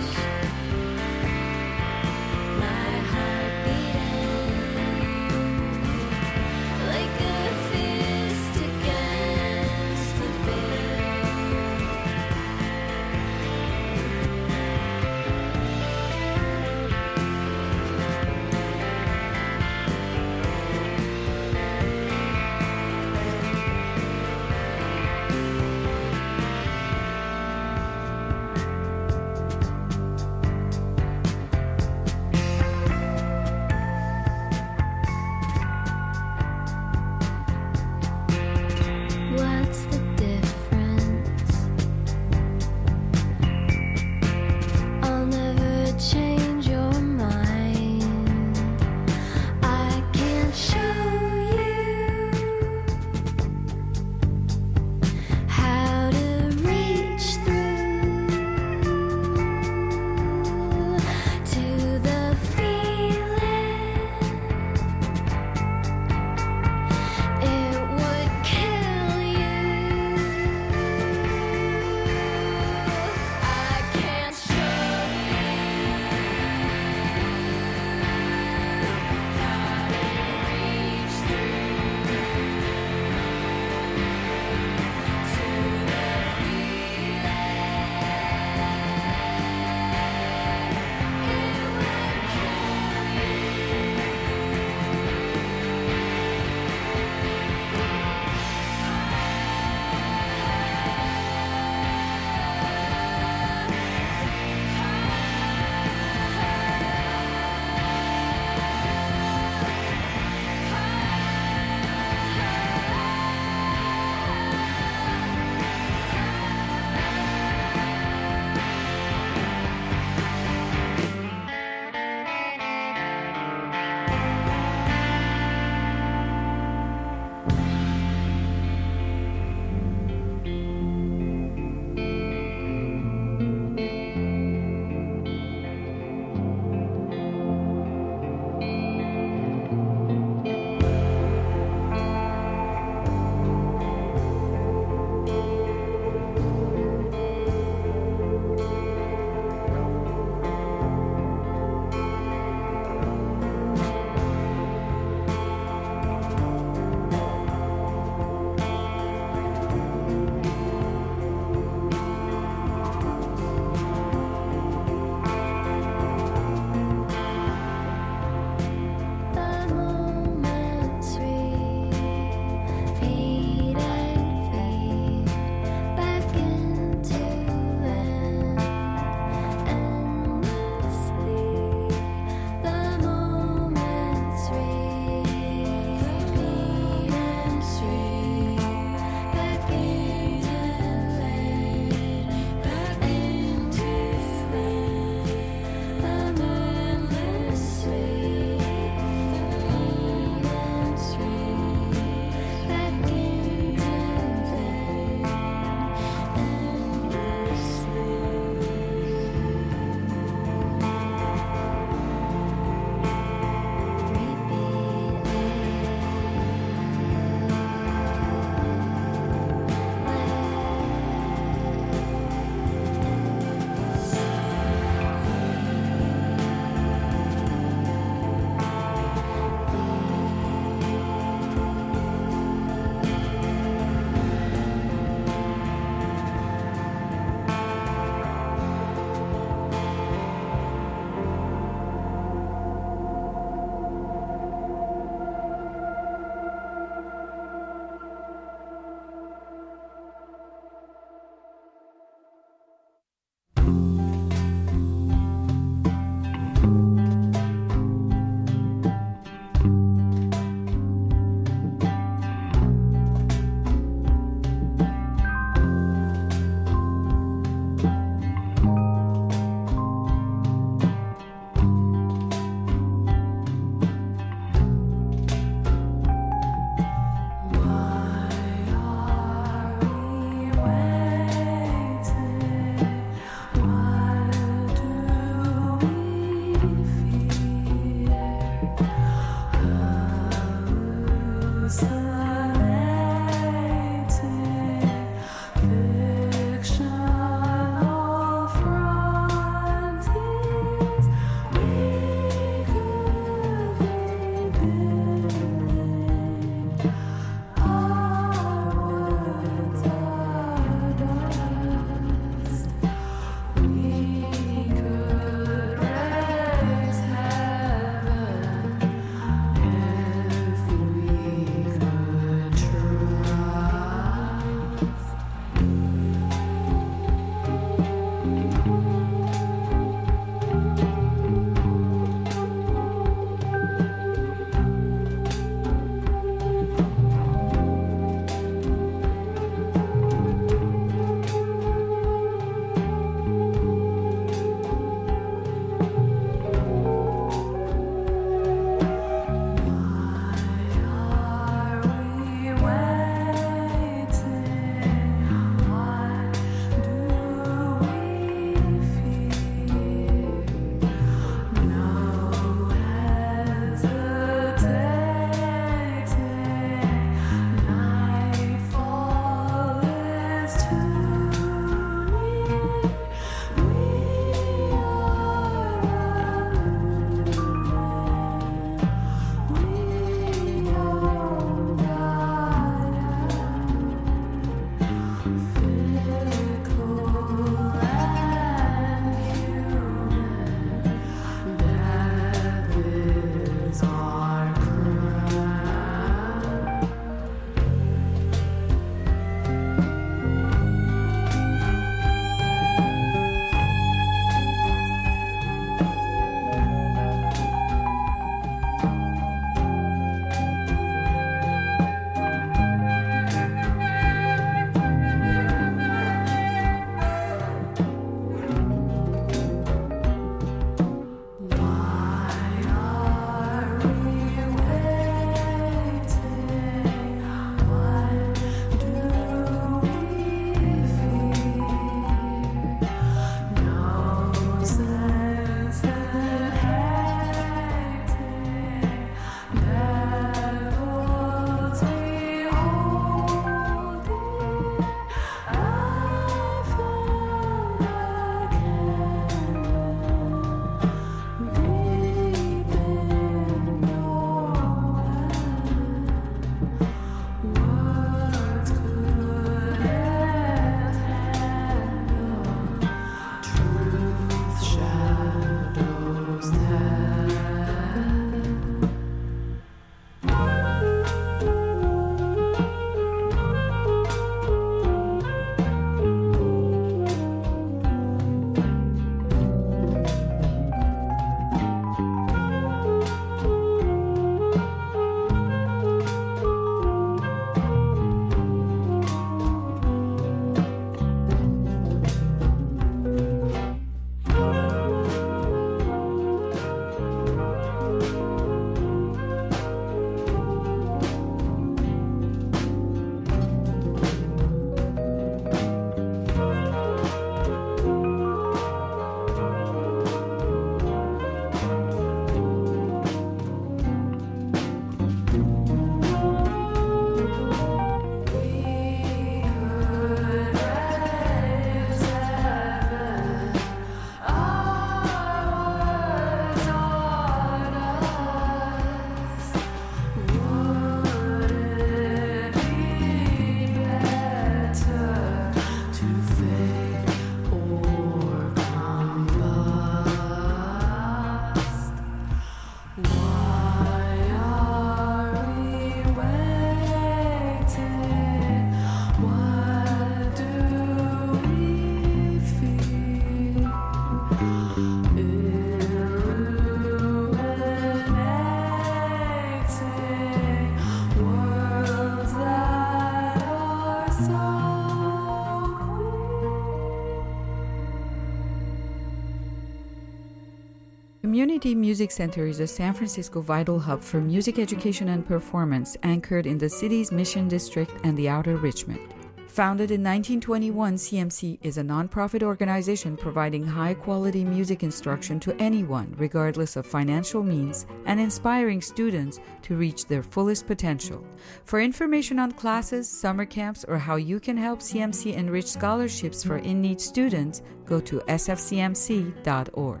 Community Music Center is a San Francisco vital hub for music education and performance, anchored in the city's Mission District and the Outer Richmond. Founded in nineteen twenty-one, C M C is a nonprofit organization providing high-quality music instruction to anyone, regardless of financial means, and inspiring students to reach their fullest potential. For information on classes, summer camps, or how you can help C M C enrich scholarships for in-need students, go to s f c m c dot org.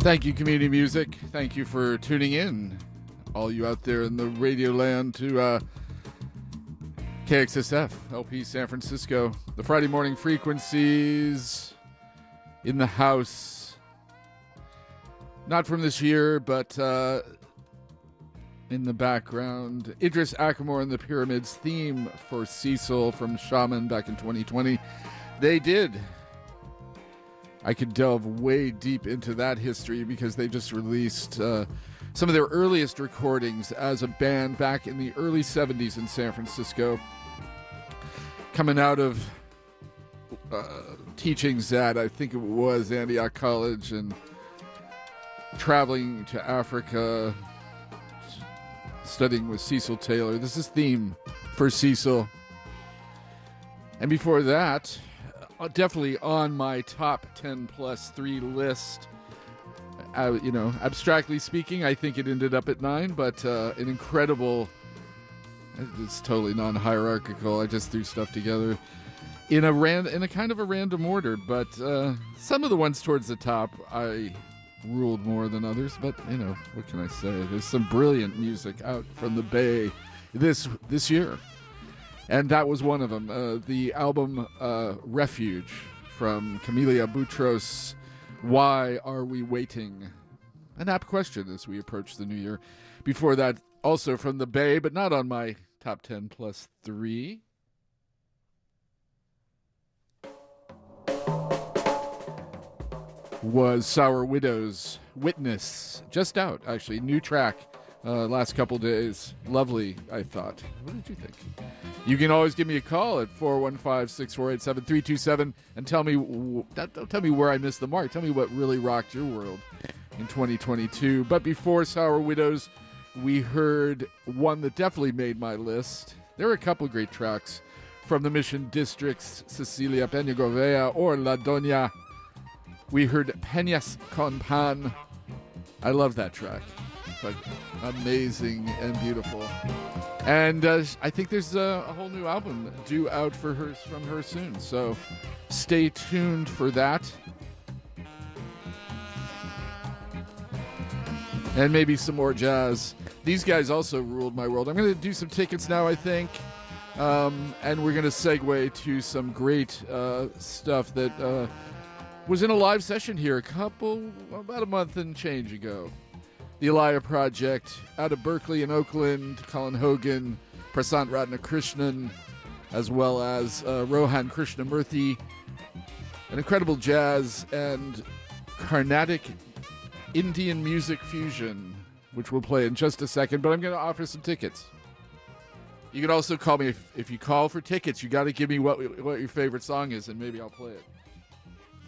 Thank you, Community Music. Thank you for tuning in, all you out there in the radio land, to uh, K X S F, L P San Francisco. The Friday morning frequencies in the house. Not from this year, but uh, in the background. Idris Akamor and the Pyramids, theme for Cecil from Shaman back in twenty twenty. They did. I could delve way deep into that history because they just released uh, some of their earliest recordings as a band back in the early seventies in San Francisco, coming out of uh, teachings at, I think it was, Antioch College, and traveling to Africa, studying with Cecil Taylor. This is Theme for Cecil. And before that, definitely on my top ten plus three list. Uh, you know, abstractly speaking, I think it ended up at nine, but uh, an incredible, it's totally non-hierarchical. I just threw stuff together in a ran, in a kind of a random order, but uh, some of the ones towards the top I ruled more than others, but you know, what can I say? There's some brilliant music out from the Bay this this year. And that was one of them. Uh, the album uh, Refuge from Camelia Boutros. Why Are We Waiting? An apt question as we approach the new year. Before that, also from the Bay, but not on my top ten plus three. Was Sour Widows, Witness. Just out, actually. New track. Uh, last couple days. Lovely, I thought. What did you think? You can always give me a call at four one five, six four eight, seven three two seven and tell me w- don't tell me where I missed the mark. Tell me what really rocked your world in twenty twenty-two. But before Sour Widows, we heard one that definitely made my list. There are a couple great tracks from the Mission District's Cecilia Peña Govea or La Doña. We heard Peñas con Pan. I love that track. But amazing and beautiful. And uh, I think there's a, a whole new album due out for her from her soon. So stay tuned for that. And maybe some more jazz. These guys also ruled my world. I'm going to do some tickets now, I think. Um, and we're going to segue to some great uh, stuff that uh, was in a live session here a couple, about a month and change ago. The Alaya Project, out of Berkeley and Oakland, Colin Hogan, Prasant Ratnakrishnan, as well as uh, Rohan Krishnamurthy. An incredible jazz and Carnatic Indian music fusion, which we'll play in just a second, but I'm going to offer some tickets. You can also call me. If, if you call for tickets, you got to give me what, what your favorite song is, and maybe I'll play it.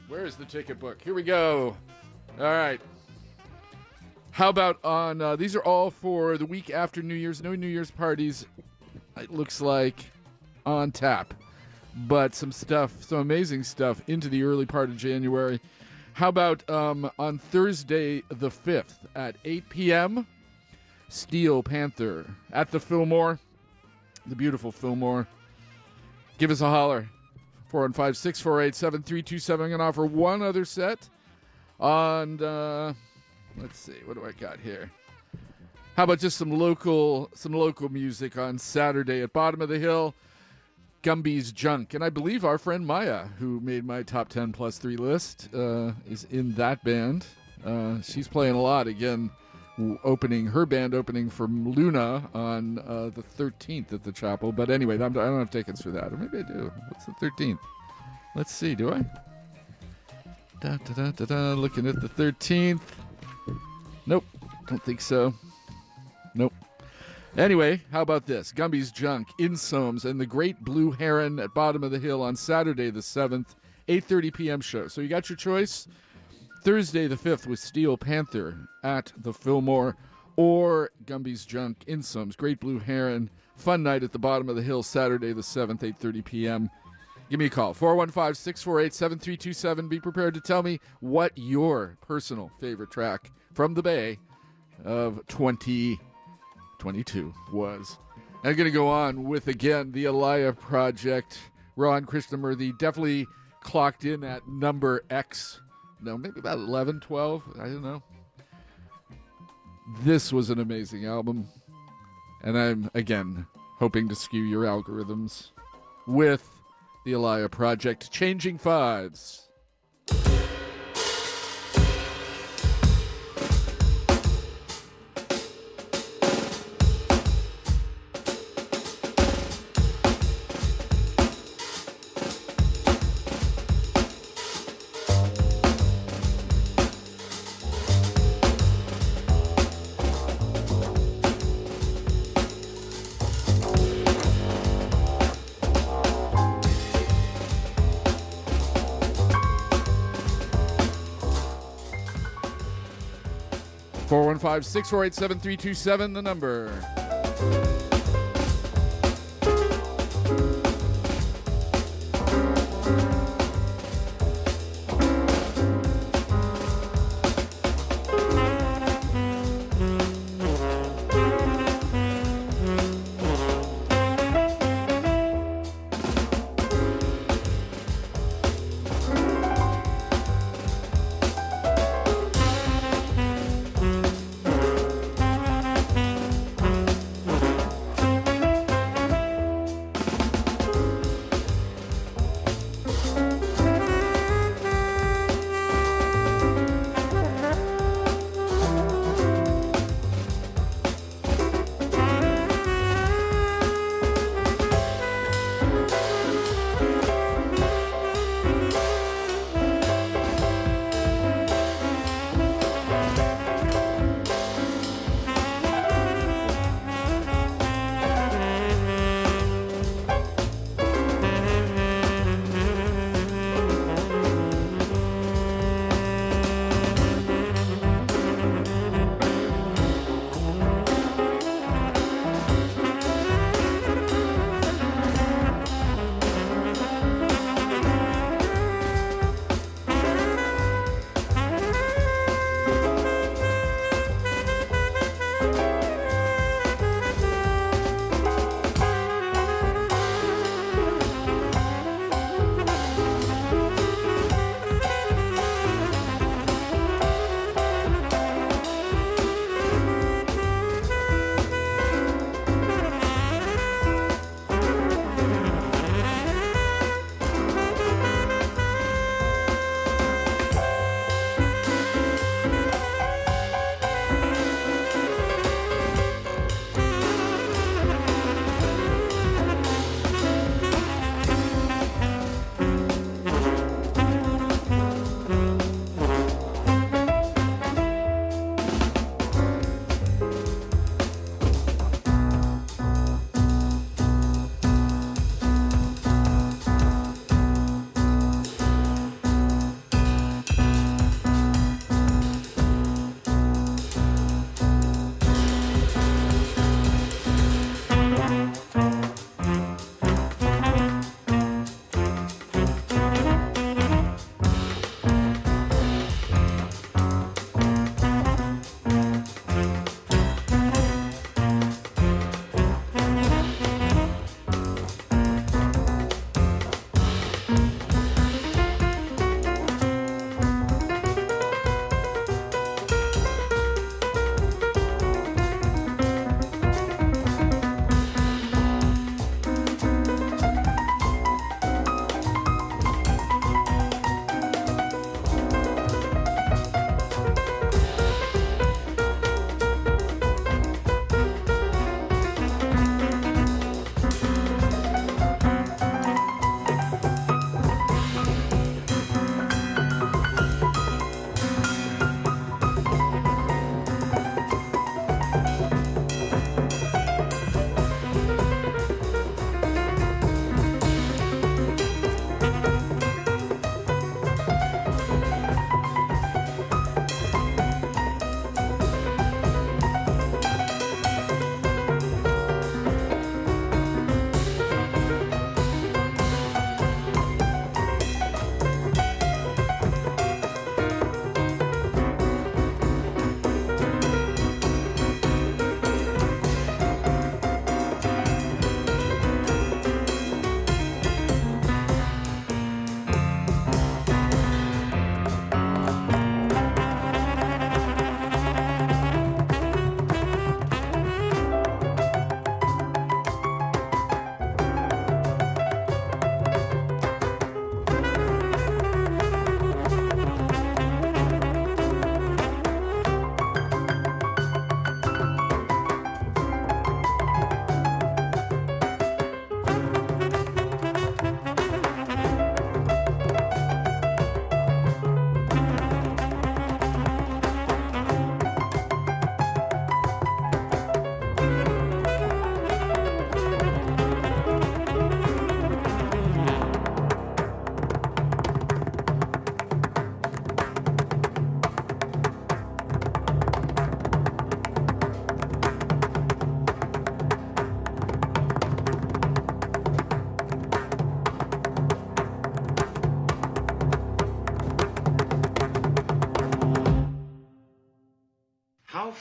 Where is the ticket book? Here we go. All right. How about on, uh, these are all for the week after New Year's. No New Year's parties, it looks like, on tap. But some stuff, some amazing stuff into the early part of January. How about um, on Thursday the fifth at eight p.m., Steel Panther at the Fillmore, the beautiful Fillmore. Give us a holler, four one five, six four eight, seven three two seven. I'm going to offer one other set on... Uh, Let's see, what do I got here? How about just some local some local music on Saturday at Bottom of the Hill, Gumby's Junk. And I believe our friend Maya, who made my top ten plus three list, uh, is in that band. Uh, she's playing a lot again, opening her band opening for Luna on uh, the thirteenth at the Chapel. But anyway, I'm, I don't have tickets for that. Or maybe I do. What's the thirteenth? Let's see, do I? Da, da, da, da, da, looking at the thirteenth. Nope, don't think so. Nope. Anyway, how about this? Gumby's Junk, Insomes, and the Great Blue Heron at Bottom of the Hill on Saturday the seventh, eight thirty p.m. show. So you got your choice. Thursday the fifth with Steel Panther at the Fillmore, or Gumby's Junk, Insomes, Great Blue Heron, fun night at the Bottom of the Hill, Saturday the seventh, eight thirty p.m. Give me a call, four one five, six four eight, seven three two seven. Be prepared to tell me what your personal favorite track from the Bay of twenty twenty-two was. I'm going to go on with, again, the Alaya Project. Ron Krishnamurthy definitely clocked in at number X. No, maybe about eleven, twelve. I don't know. This was an amazing album. And I'm, again, hoping to skew your algorithms with the Alaya Project, Changing Fives. six four eight, seven three two seven, the number.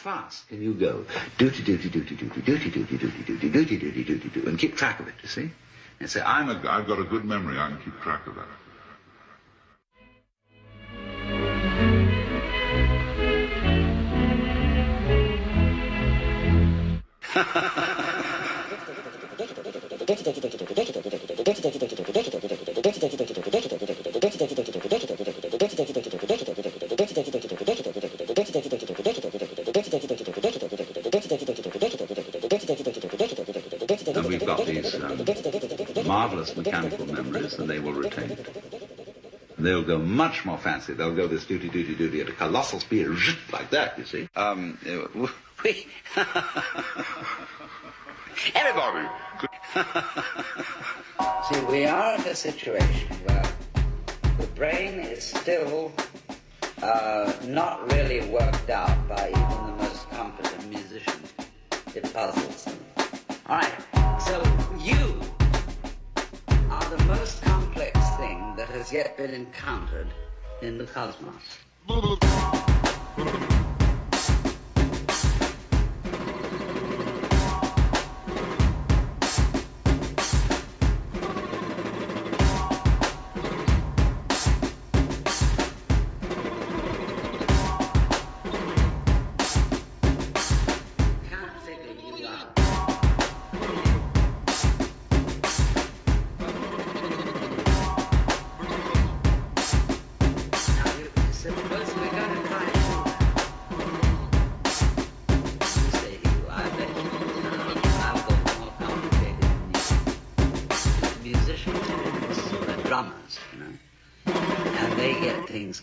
fast can you go? Dooty dooty dooty dooty dooty dooty dooty dooty dooty dooty dooty dooty, and keep track of it, you see? And say, I'm a, I've got a good memory, I can keep track of that. And we've got these um, marvelous mechanical memories, and they will retain it. They'll go much more fancy. They'll go this duty, duty, duty at a colossal speed, like that, you see. Um, we... Everybody! See, we are in a situation where the brain is still uh, not really worked out by even the most competent musician. It puzzles them. All right, so you are the most complex thing that has yet been encountered in the cosmos.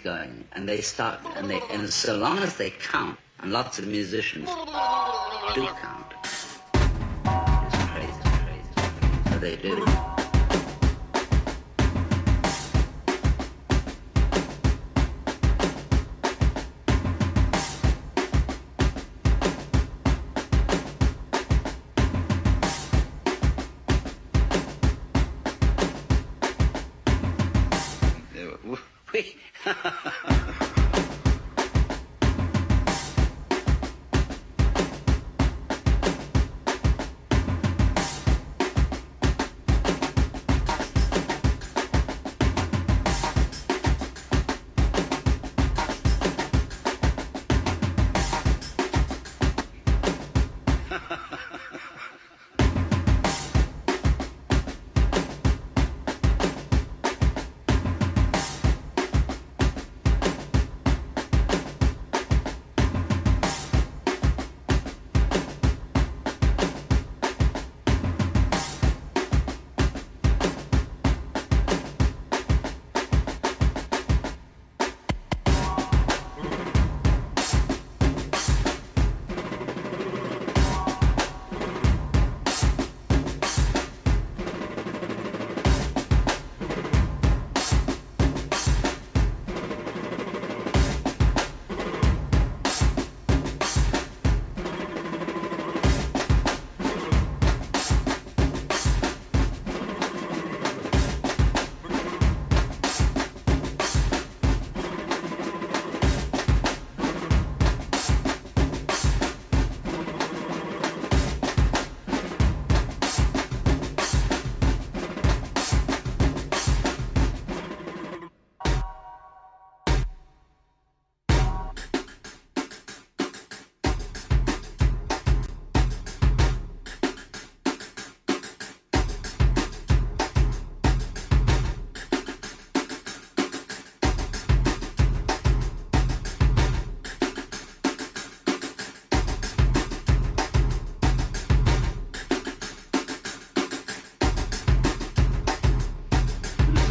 Going and they start and they and so long as they count, and lots of musicians do count. It's crazy, crazy, crazy. So they do.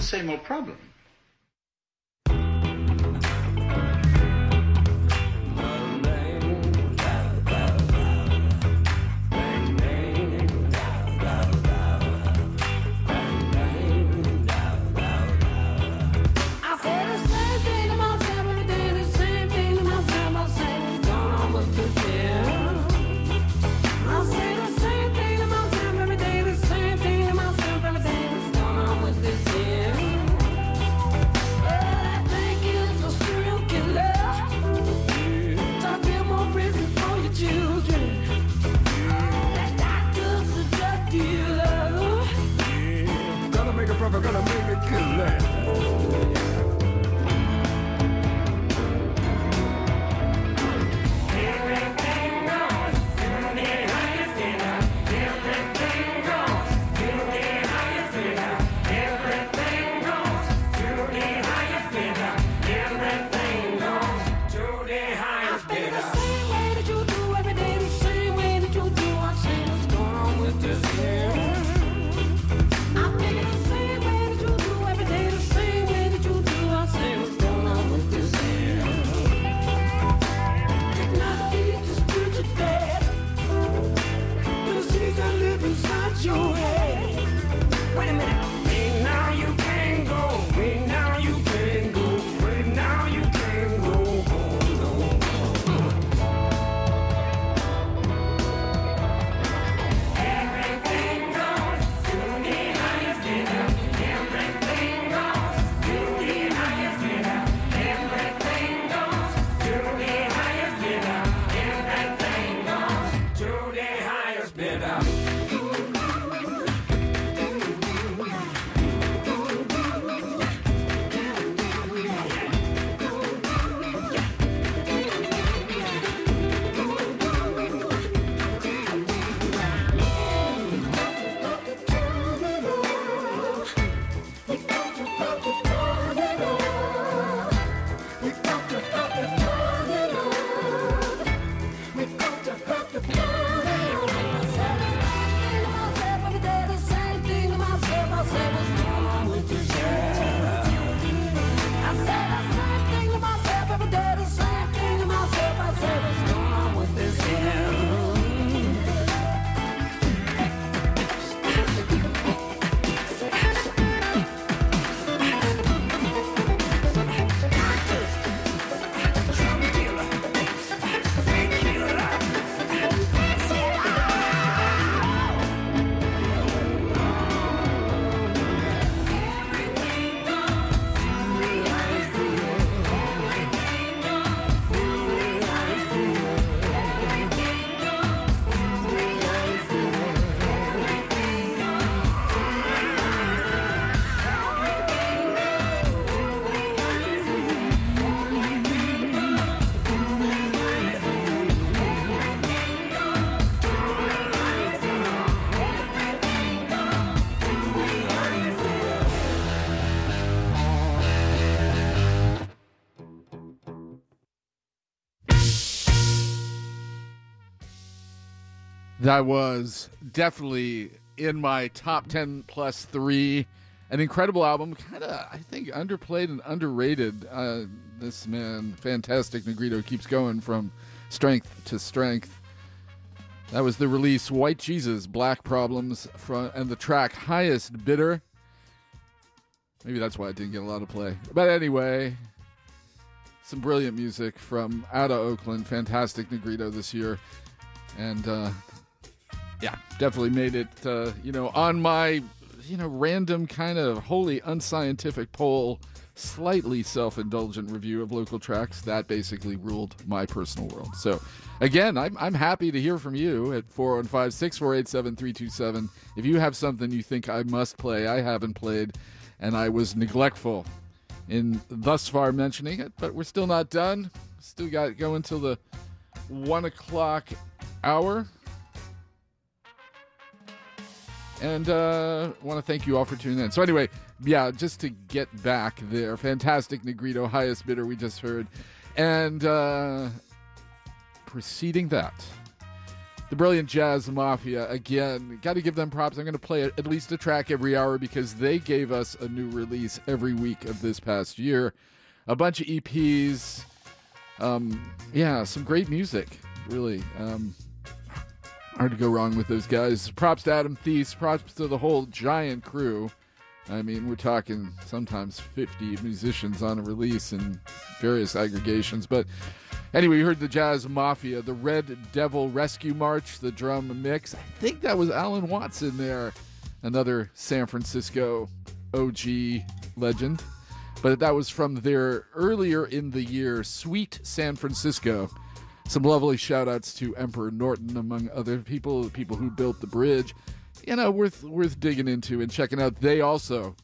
Same old problem. That was definitely in my top ten plus three. An incredible album, kind of, I think, underplayed and underrated. Uh, this man, fantastic Negrito, keeps going from strength to strength. That was the release White Jesus, Black Problems, from, and the track Highest Bidder. Maybe that's why I didn't get a lot of play. But anyway, some brilliant music from out of Oakland. Fantastic Negrito this year. And, uh, yeah, definitely made it, uh, you know, on my... you know, random kind of wholly unscientific poll, slightly self-indulgent review of local tracks that basically ruled my personal world. So again, I'm I'm happy to hear from you at four one five, six four eight, seven three two seven. If you have something you think I must play, I haven't played, and I was neglectful in thus far mentioning it, but we're still not done. Still got going till the one o'clock hour. And uh want to thank you all for tuning in. So anyway, yeah, just to get back there, Fantastic Negrito, Highest Bidder we just heard. And uh, preceding that, the brilliant Jazz Mafia, again, got to give them props. I'm going to play at least a track every hour because they gave us a new release every week of this past year. A bunch of E Ps. Um, yeah, some great music, really. Um Hard to go wrong with those guys. Props to Adam Thies. Props to the whole giant crew. I mean, we're talking sometimes fifty musicians on a release in various aggregations. But anyway, you heard the Jazz Mafia, the Red Devil Rescue March, the drum mix. I think that was Alan Watts in there, another San Francisco O G legend. But that was from their earlier in the year, Sweet San Francisco. Some lovely shout-outs to Emperor Norton, among other people, people who built the bridge. You know, worth worth digging into and checking out. They also,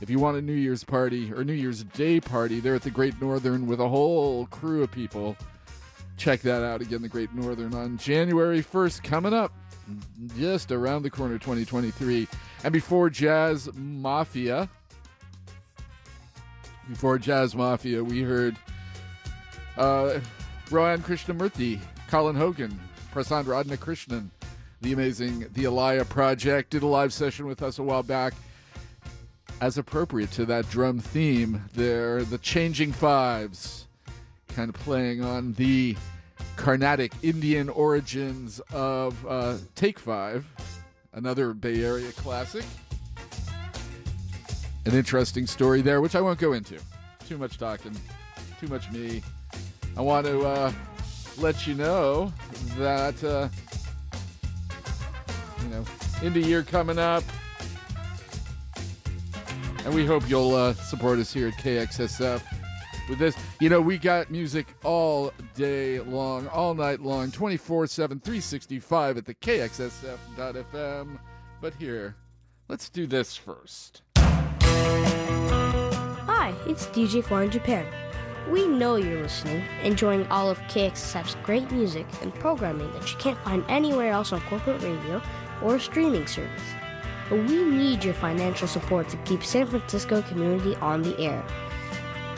if you want a New Year's party or New Year's Day party, they're at the Great Northern with a whole crew of people. Check that out again, the Great Northern, on January first, coming up, just around the corner, twenty twenty-three. And before Jazz Mafia, before Jazz Mafia, we heard... Uh, Rohan Krishnamurthy, Colin Hogan, Prasad Radhakrishnan, the amazing The Alaya Project, did a live session with us a while back. As appropriate to that drum theme, they're the Changing Fives, kind of playing on the Carnatic Indian origins of uh, Take Five, another Bay Area classic. An interesting story there, which I won't go into. Too much talking, too much me. I want to uh, let you know that, uh, you know, end of year coming up. And we hope you'll uh, support us here at K X S F with this. You know, we got music all day long, all night long, twenty-four seven, three sixty-five at the K X S F dot F M. But here, let's do this first. Hi, it's D J Far in Japan. We know you're listening, enjoying all of K X S F's great music and programming that you can't find anywhere else on corporate radio or a streaming service. But we need your financial support to keep San Francisco community on the air.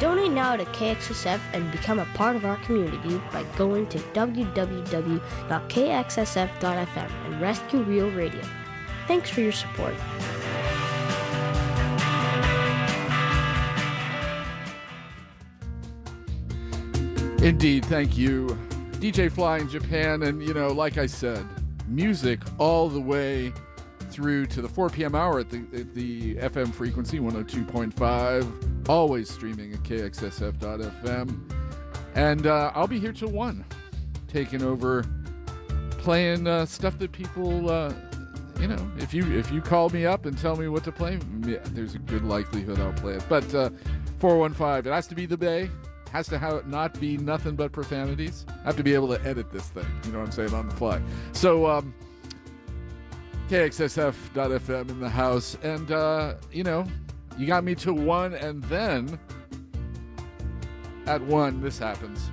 Donate now to K X S F and become a part of our community by going to w w w dot k x s f dot f m and Rescue Real Radio. Thanks for your support. Indeed, thank you, D J Fly in Japan. And, you know, like I said, music all the way through to the four p.m. hour at the, at the F M frequency, one oh two point five, always streaming at K X S F dot F M. And uh, I'll be here till one, taking over, playing uh, stuff that people, uh, you know, if you if you call me up and tell me what to play, yeah, there's a good likelihood I'll play it. But uh, four one five, it has to be the Bay. Has to have not be nothing but profanities. I have to be able to edit this thing. You know what I'm saying? On the fly. So, um, K X S F dot F M in the house. And, uh, you know, you got me to one. And then, at one, this happens.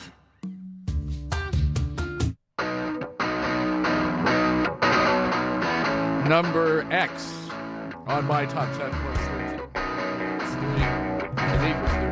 Number X on my top ten plus thirteen. It's three. It equals thirteen.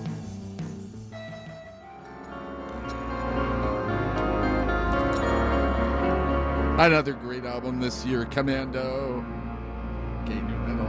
Another great album this year, Commando. Gay new metal.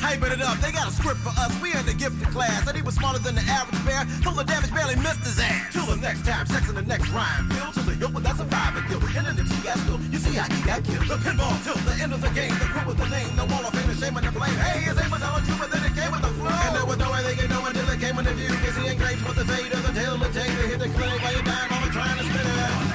typing it up. They got a script for us. We in the gifted class. And he was smarter than the average bear. Till the damage barely missed his ass. Till the next time, sex in the next rhyme. Feel to the hill, but that's a vibe and kill. And in the T S still, you see how he got killed. The pinball till the end of the game. The crew with the name. The wall of fame, the shame and the blame. Hey, his aim was all you, but then it came with the flow. And there was no way they could know until it came in the view. Cause he engaged with the fate of the tail. The chain to hit the clay while you're dying while we're trying to spit it out.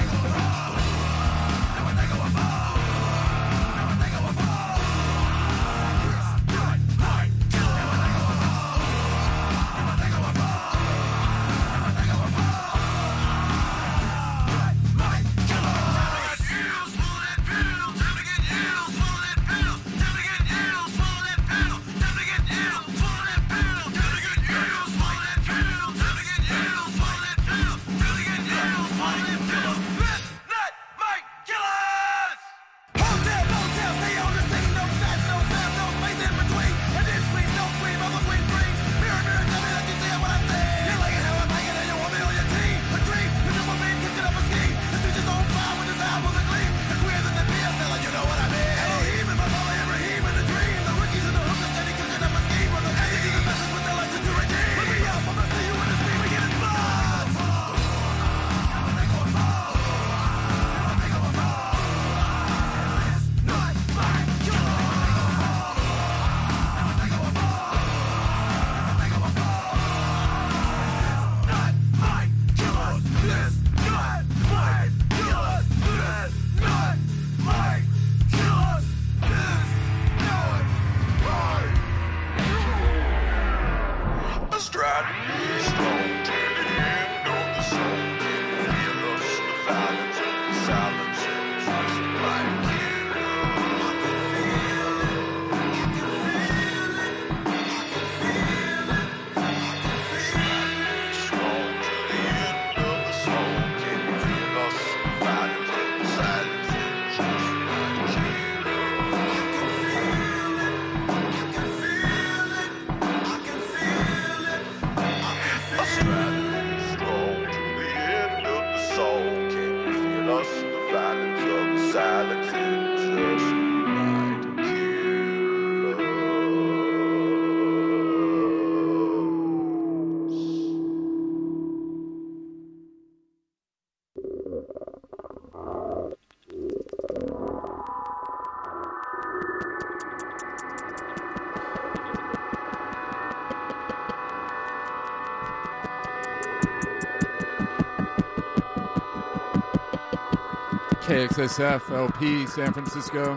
K X S F L P San Francisco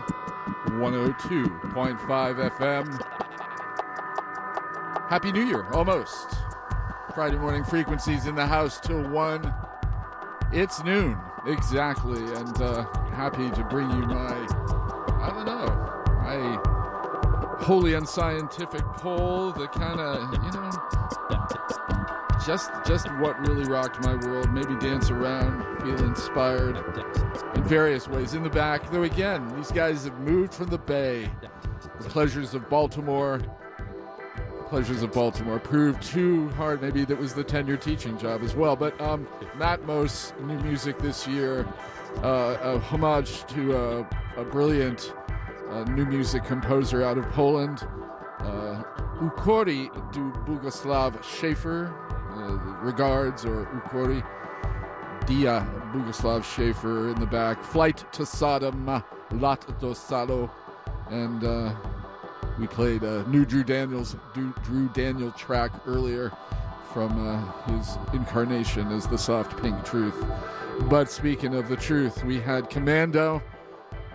one oh two point five F M. Happy New Year, almost. Friday morning frequencies in the house till one. It's noon, exactly, and uh, happy to bring you my, I don't know, my wholly unscientific poll, the kind of, you know, just, just what really rocked my world. Maybe dance around, feel inspired. Various ways in the back, though again, these guys have moved from the Bay. The pleasures of Baltimore, pleasures of Baltimore proved too hard. Maybe that was the tenure teaching job as well. But um, Matmos, new music this year, uh, a homage to uh, a brilliant uh, new music composer out of Poland, uh, Ukori du Boguslav Schaefer, uh, regards, or Ukori. Dia Boguslav Schaefer in the back. Flight to Sodom, Lot do Salo. And uh, we played a new Drew Daniels, Drew Daniel track earlier from uh, his incarnation as The Soft Pink Truth. But speaking of the truth, we had Commando,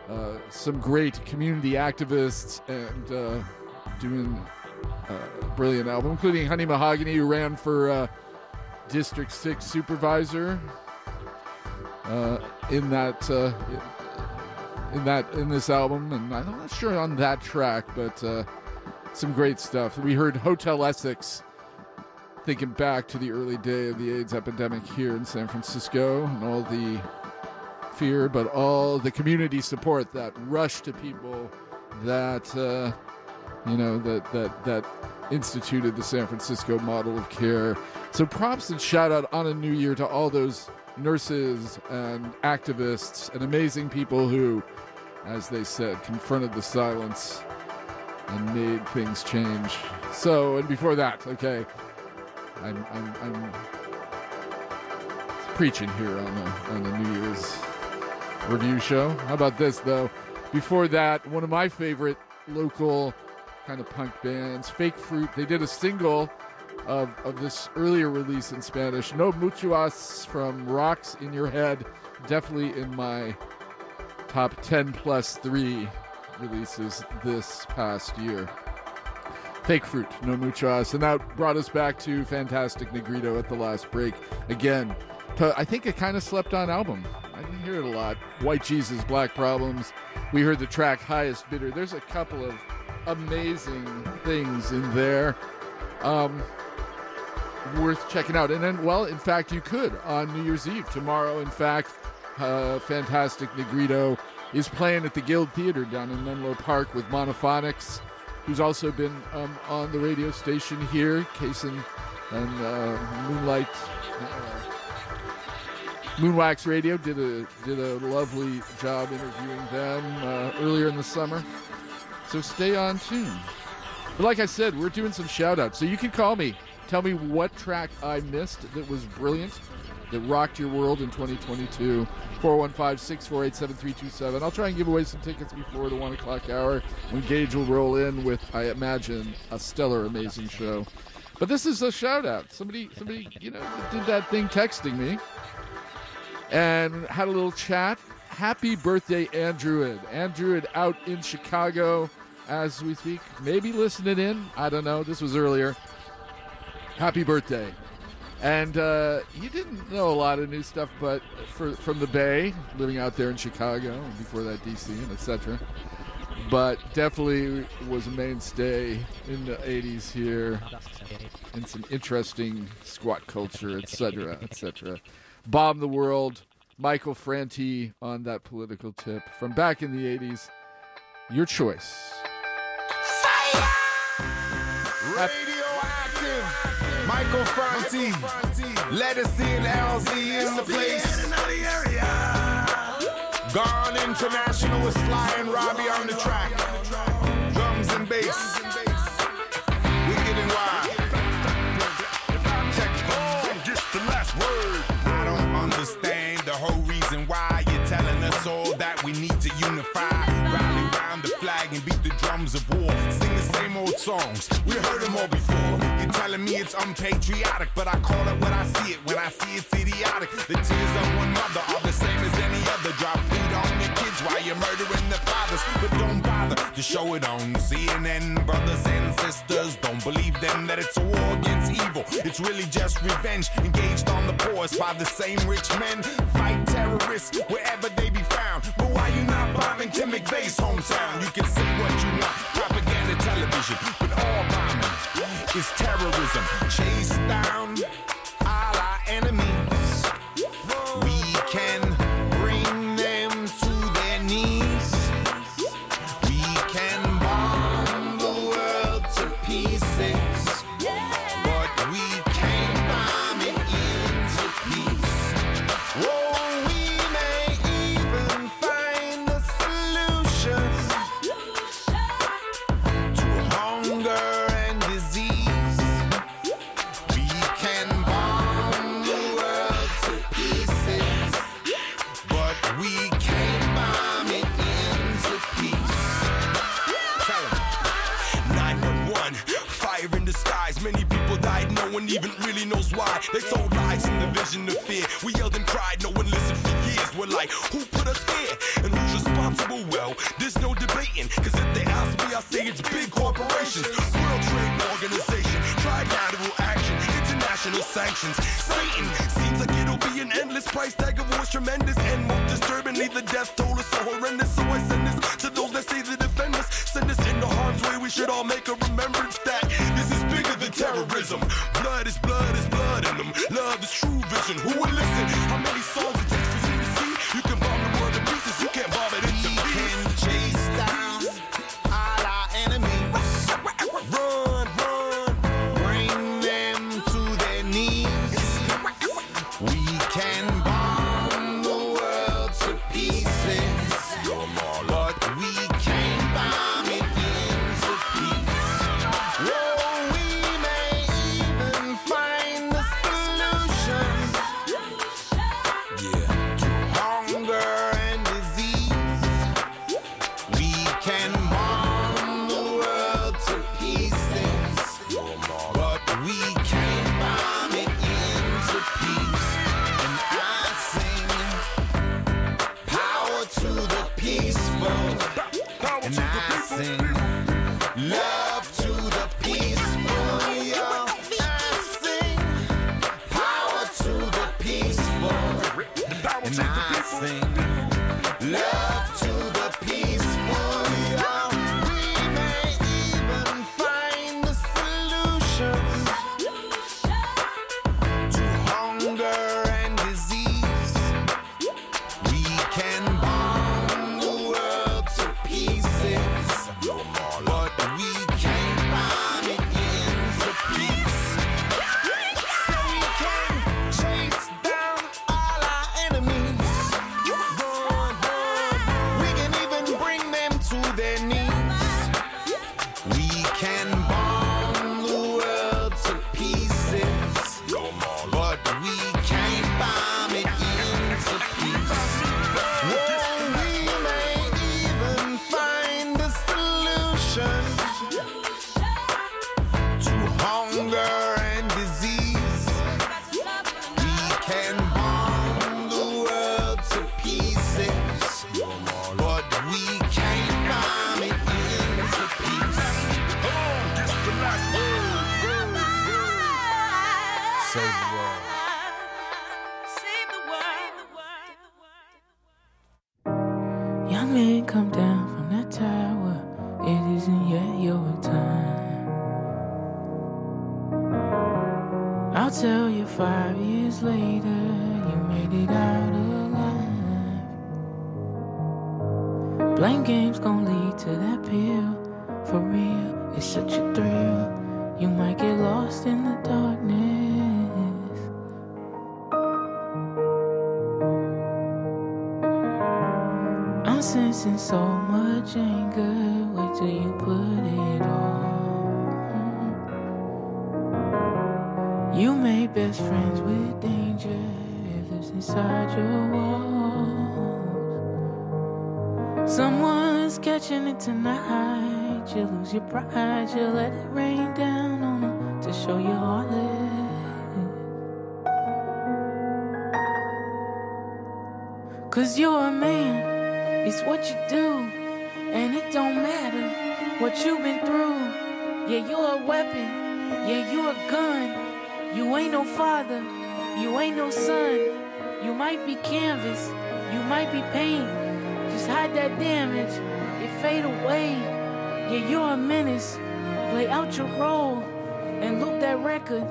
uh, some great community activists, and uh, doing a brilliant album, including Honey Mahogany, who ran for uh, District six Supervisor. Uh, in that, uh, in that, in this album, and I'm not sure on that track, but uh, some great stuff. We heard Hotel Essex, thinking back to the early day of the AIDS epidemic here in San Francisco, and all the fear, but all the community support, that rush to people that uh, you know that that that instituted the San Francisco model of care. So props and shout out on a new year to all those nurses and activists and amazing people who, as they said, confronted the silence and made things change. So, and before that, okay, I'm I'm, I'm preaching here on the on the New Year's review show. How about this though? Before that, one of my favorite local kind of punk bands, Fake Fruit. They did a single of of this earlier release in Spanish, No Muchas, from Rocks in Your Head. Definitely in my top ten plus three releases this past year. Fake Fruit, No Muchas. And that brought us back to Fantastic Negrito at the last break. Again, I think it kind of slept on album. I didn't hear it a lot. White Jesus, Black Problems. We heard the track Highest Bidder. There's a couple of amazing things in there. Um, worth checking out. And then, well, in fact, you could on New Year's Eve. Tomorrow, in fact, uh, Fantastic Negrito is playing at the Guild Theater down in Menlo Park with Monophonics, who's also been um, on the radio station here, Kaysen and uh, Moonlight. Uh, Moonwax Radio did a did a lovely job interviewing them uh, earlier in the summer. So stay on tune. But like I said, we're doing some shout-outs. So you can call me. Tell me what track I missed that was brilliant, that rocked your world in twenty twenty-two. four one five, six four eight, seven three two seven. I'll try and give away some tickets before the one o'clock hour when Gage will roll in with, I imagine, a stellar, amazing show. But this is a shout-out. Somebody, somebody, you know, did that thing texting me and had a little chat. Happy birthday, Andrewid. Andrewid out in Chicago as we speak. Maybe listening in. I don't know. This was earlier. Happy birthday. And uh, you didn't know a lot of new stuff, but for, from the Bay, living out there in Chicago, and before that D C and et cetera. But definitely was a mainstay in the eighties here, and some interesting squat culture, et cetera, et cetera. Bomb the World, Michael Franti on that political tip from back in the eighties. Your choice. Fire! Radioactive. Michael Franti, Legacy and L Z in the place. Gone International with Sly and Robbie on the track. Drums and bass. We getting wild. Check home gets the last word. I don't understand the whole reason why you're telling us all that we need to unify. Rally round the flag and beat the drums of war. Sing the same old songs. We heard them all before. Telling me it's unpatriotic, but I call it when I see it. When I see it's idiotic. The tears of one mother are the same as any other. Drop food on your kids while you're murdering the fathers. But don't bother to show it on C N N. Brothers and sisters, don't believe them that it's a war against evil. It's really just revenge engaged on the poorest by the same rich men. Fight terrorists wherever they be found. But why you not bombing Tim McVeigh's hometown? You can say what you want, propaganda television, but all bombing is terrorism. Chase down all our enemies. We can bring them to their knees. We can bomb the world to pieces. But we can't bomb it into peace. Oh, we may even find a solution to hunger. No one even really knows why. They told lies in the vision of fear. We yelled and cried, no one listened for years. We're like, who put us here? And who's responsible? Well, there's no debating. Cause if they ask me, I say it's big corporations. World Trade Organization, trilateral action, international sanctions. Satan, seems like it'll be an endless price tag of war's tremendous. And most disturbingly, the death toll is so horrendous. So I send this to those that say they defend us. Send us into harm's way. We should all make a remembrance that this is bigger than terrorism. Blood is blood is blood in them. Love is true vision. Who will listen? How many songs it takes for you to see? You can bomb the world to pieces. You can't bomb it into pieces. We can chase down all our enemies. Run, run, bring them to their knees. We can bomb the world to pieces, but we can't bomb it into pieces. save the world. Save the world. Y'all may come down from that tower. It isn't yet your time. I'll tell you five years later, you made it out alive. Blame game's gonna lead to that pill. For real, it's such a thrill. You might get lost in the darkness. I'm sensing so much anger. Wait till you put it on. You made best friends with danger. It lives inside your walls. Someone's catching it tonight. You lose your pride, you let it rain down on them to show you heartless. Cause you're a man, it's what you do, and it don't matter what you've been through. Yeah, you're a weapon, yeah, you're a gun. You ain't no father, you ain't no son. You might be canvas, you might be paint. Just hide that damage, it fade away. Yeah, you're a menace, play out your role, and loop that record,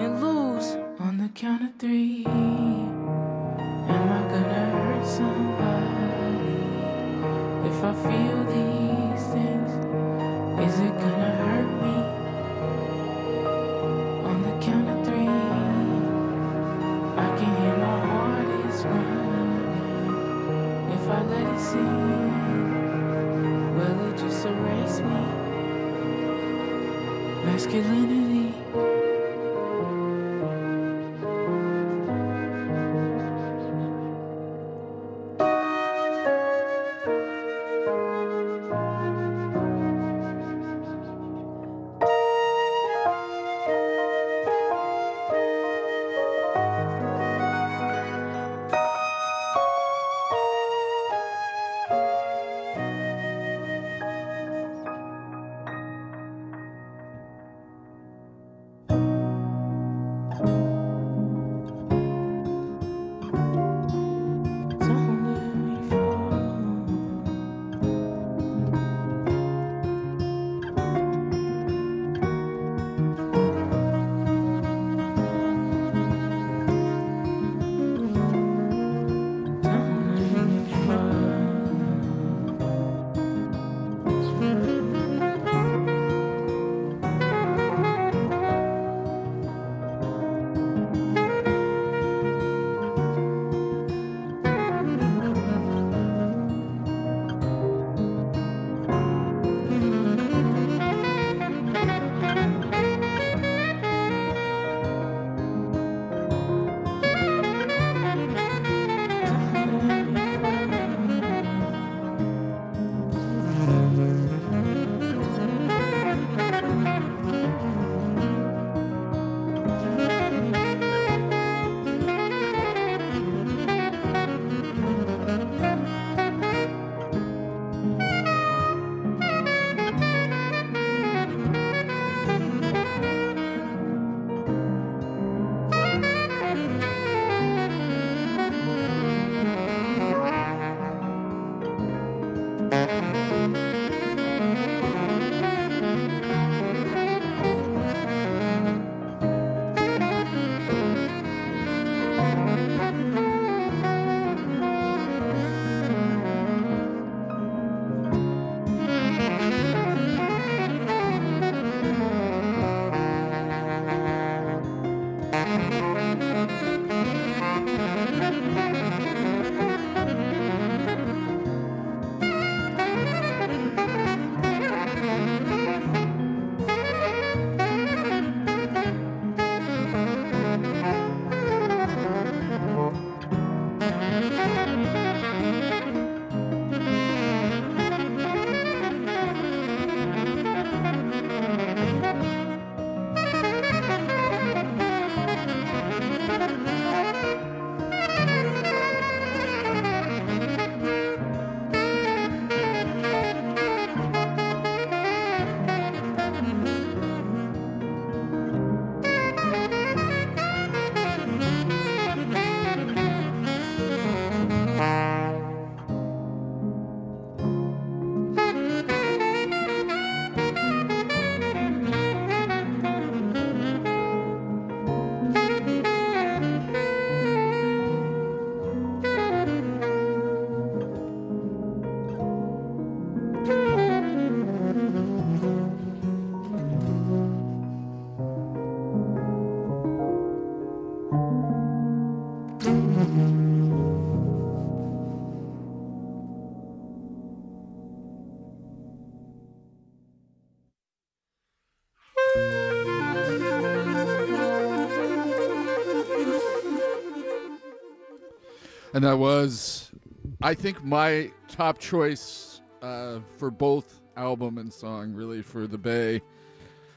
and lose on the count of three. Am I gonna hurt somebody if I feel these things? Is it gonna hurt me? On the count of three, I can hear my heart is running. If I let it see, will it just erase me? Masculinity. And that was, I think, my top choice uh, for both album and song, really, for the Bay.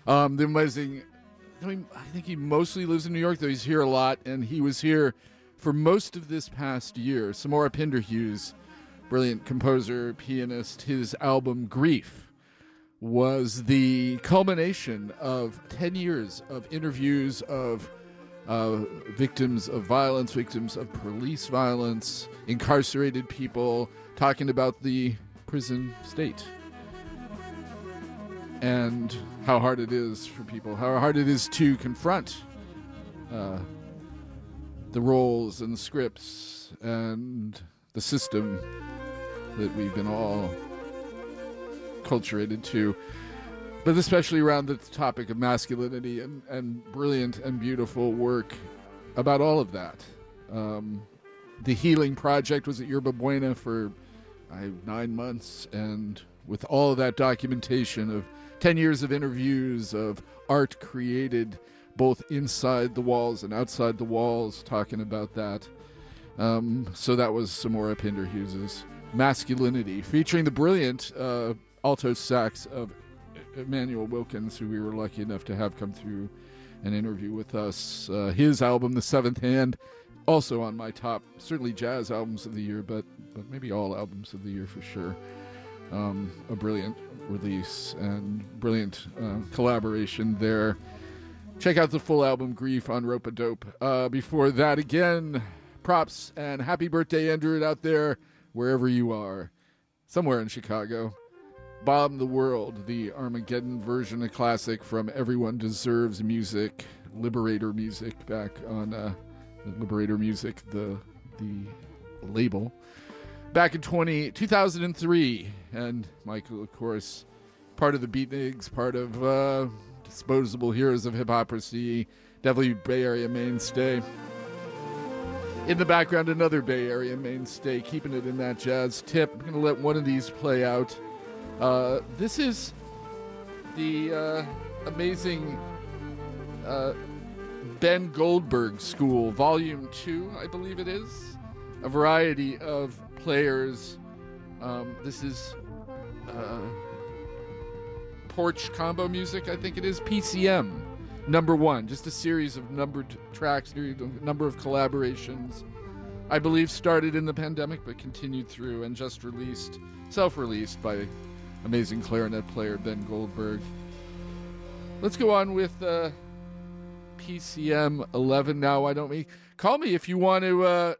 Um, the amazing, I mean, I think he mostly lives in New York, though he's here a lot, and he was here for most of this past year. Samora Pinderhughes, brilliant composer, pianist, his album Grief was the culmination of ten years of interviews of uh, victims of violence, victims of police violence, incarcerated people, talking about the prison state and how hard it is for people, how hard it is to confront uh, the roles and the scripts and the system that we've been all culturated to, but especially around the topic of masculinity, and, and brilliant and beautiful work about all of that. Um, the Healing Project was at Yerba Buena for uh, nine months, and with all of that documentation of ten years of interviews, of art created both inside the walls and outside the walls, talking about that. Um, so that was Samora Pinderhughes's Masculinity, featuring the brilliant uh, alto sax of Emmanuel Wilkins, who we were lucky enough to have come through an interview with us. Uh, his album, The Seventh Hand, also on my top, certainly jazz albums of the year, but, but maybe all albums of the year for sure. Um, a brilliant release and brilliant uh, collaboration there. Check out the full album, Grief, on Rope-A-Dope. Uh, before that, again, props and happy birthday, Andrew, out there, wherever you are, somewhere in Chicago. Bomb the World, the Armageddon version, a classic from Everyone Deserves Music, Liberator Music, back on uh, Liberator Music, the the label, back in twenty, two thousand three. And Michael, of course, part of the Beatniks, part of uh, Disposable Heroes of Hypocrisy, definitely Bay Area mainstay. In the background, another Bay Area mainstay, keeping it in that jazz tip. I'm going to let one of these play out. Uh, this is the uh, amazing uh, Ben Goldberg School, Volume two, I believe it is. A variety of players. Um, this is uh, porch combo music, I think it is. P C M, number one. Just a series of numbered tracks, a number of collaborations. I believe started in the pandemic, but continued through and just released, self-released by amazing clarinet player Ben Goldberg. Let's go on with uh, P C M eleven now. Why don't we call me if you want to uh,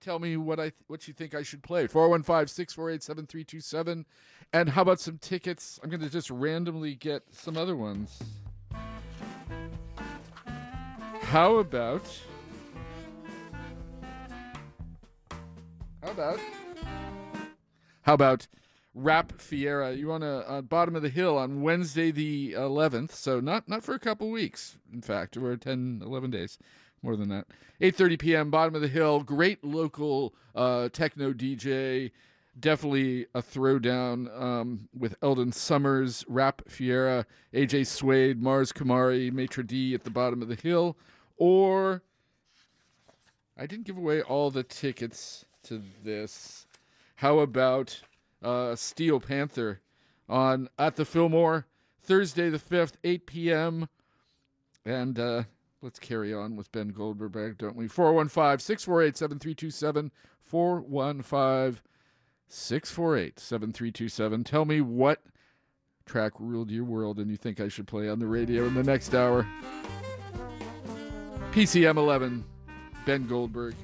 tell me what I th- what you think I should play? four one five, six four eight, seven three two seven. And how about some tickets? I'm going to just randomly get some other ones. How about how about how about Rap Fiera. You want to uh, Bottom of the Hill on Wednesday the eleventh, so not not for a couple weeks, in fact. We're ten, eleven days, more than that. eight thirty p.m., Bottom of the Hill. Great local uh, techno D J. Definitely a throwdown um, with Eldon Summers, Rap Fiera, A J Swade, Mars Kumari, Maitre D at the Bottom of the Hill. Or, I didn't give away all the tickets to this. How about... Uh, Steel Panther on at the Fillmore Thursday the fifth, eight p.m. And uh, let's carry on with Ben Goldberg, don't we? four one five, six four eight, seven three two seven. four one five, six four eight, seven three two seven. Tell me what track ruled your world and you think I should play on the radio in the next hour. P C M eleven, Ben Goldberg.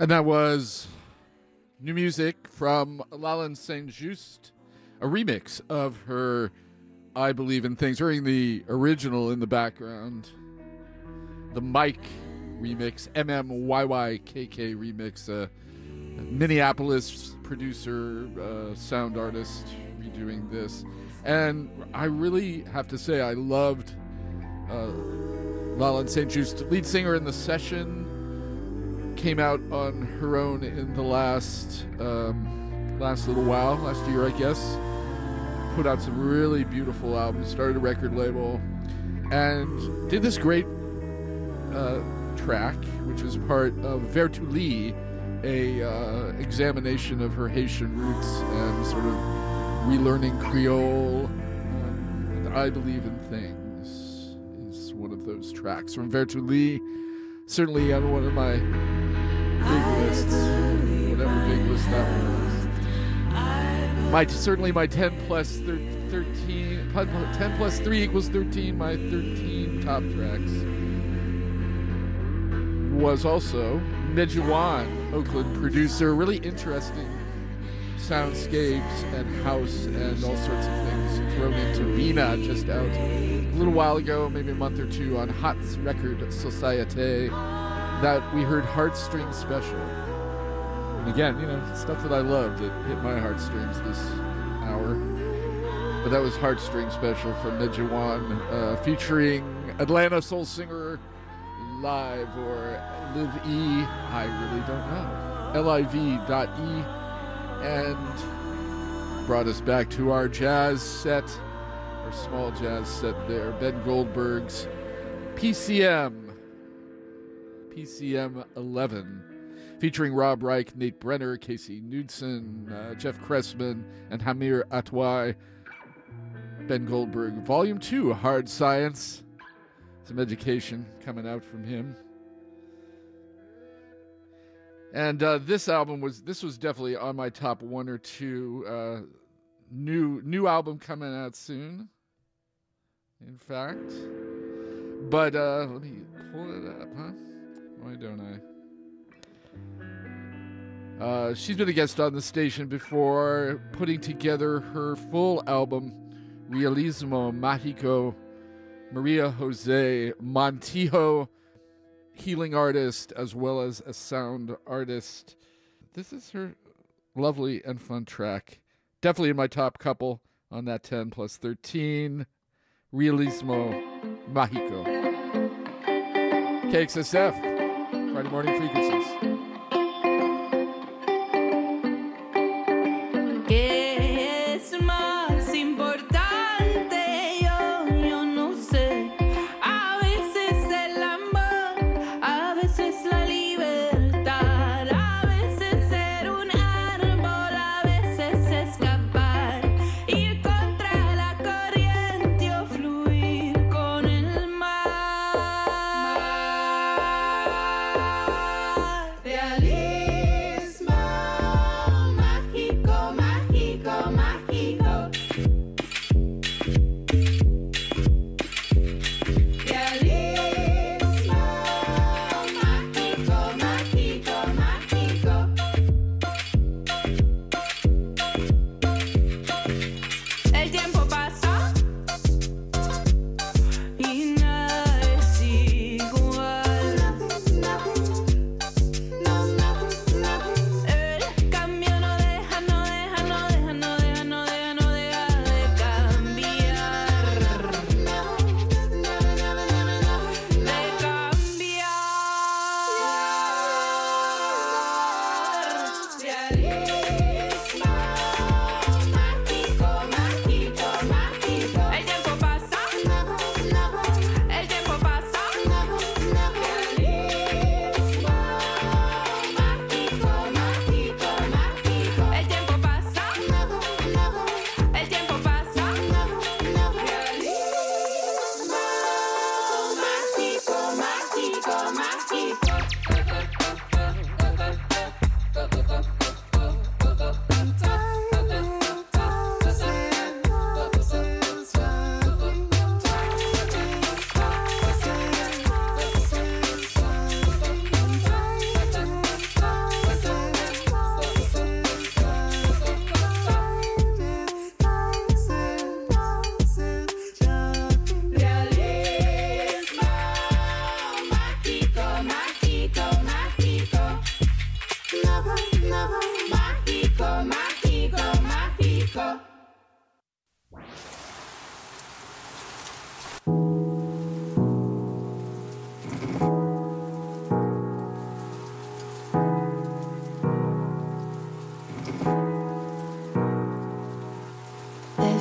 And that was new music from Lalan Saint Just, a remix of her I Believe in Things. Hearing the original in the background, the Mike remix, M M Y Y K K remix, uh, a Minneapolis producer, uh, sound artist redoing this. And I really have to say I loved uh, Lalan Saint Just, lead singer in The Session. Came out on her own in the last um, last little while, last year, I guess. Put out some really beautiful albums, started a record label, and did this great uh, track, which was part of Vertuli, a uh, examination of her Haitian roots and sort of relearning Creole. Um, and I Believe in Things is one of those tracks from Vertuli. Certainly on one of my big lists, whatever big list that was. My, certainly my ten plus thirteen, ten plus three equals thirteen, my thirteen top tracks was also Medjuan, Oakland producer, really interesting soundscapes and house and all sorts of things thrown into Vina, just out a little while ago, maybe a month or two, on Hotz Record Society. That we heard Heartstring Special. And again, you know, stuff that I loved, it hit my heartstrings this hour. But that was Heartstring Special from Medjuan, uh, featuring Atlanta soul singer Live, or Live E, I really don't know, L I V dot E. And brought us back to our jazz set, our small jazz set there. Ben Goldberg's P C M, P C M eleven, featuring Rob Reich, Nate Brenner, Casey Knudsen, uh, Jeff Cressman, and Hamir Atwai. Ben Goldberg, Volume two, Hard Science. Some education coming out from him. And uh, this album was this was definitely on my top one or two. Uh, new new album coming out soon, in fact. But uh, let me pull it up, huh? Why don't I? Uh, she's been a guest on the station before, putting together her full album, Realismo Mágico. Maria Jose Montijo, healing artist as well as a sound artist. This is her lovely and fun track. Definitely in my top couple on that ten plus thirteen. Realismo Mágico. K X S F, Friday Morning Frequencies.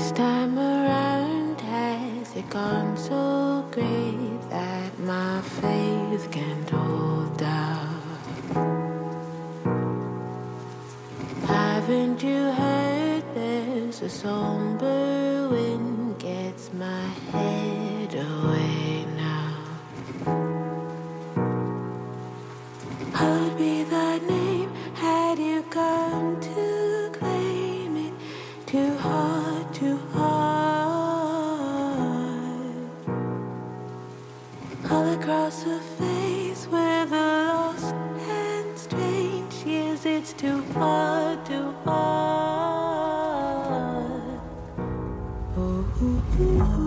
This time around, has it gone so great that my faith can't hold up? Haven't you heard there's a somber wind gets my head away now? I'll be thy name had you come to claim it, to hold too hard. All across her face where the lost and strange years, it's too far, too far. Ooh, ooh, ooh.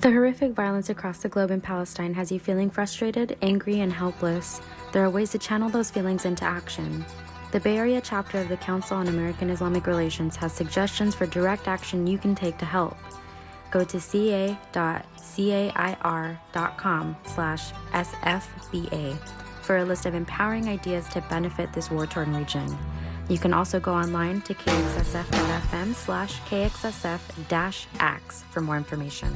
The horrific violence across the globe in Palestine has you feeling frustrated, angry, and helpless. There are ways to channel those feelings into action. The Bay Area chapter of the Council on American Islamic Relations has suggestions for direct action you can take to help. Go to c a dot cair dot com slash s f b a for a list of empowering ideas to benefit this war-torn region. You can also go online to k x s f dot f m slash k x s f dash acts for more information.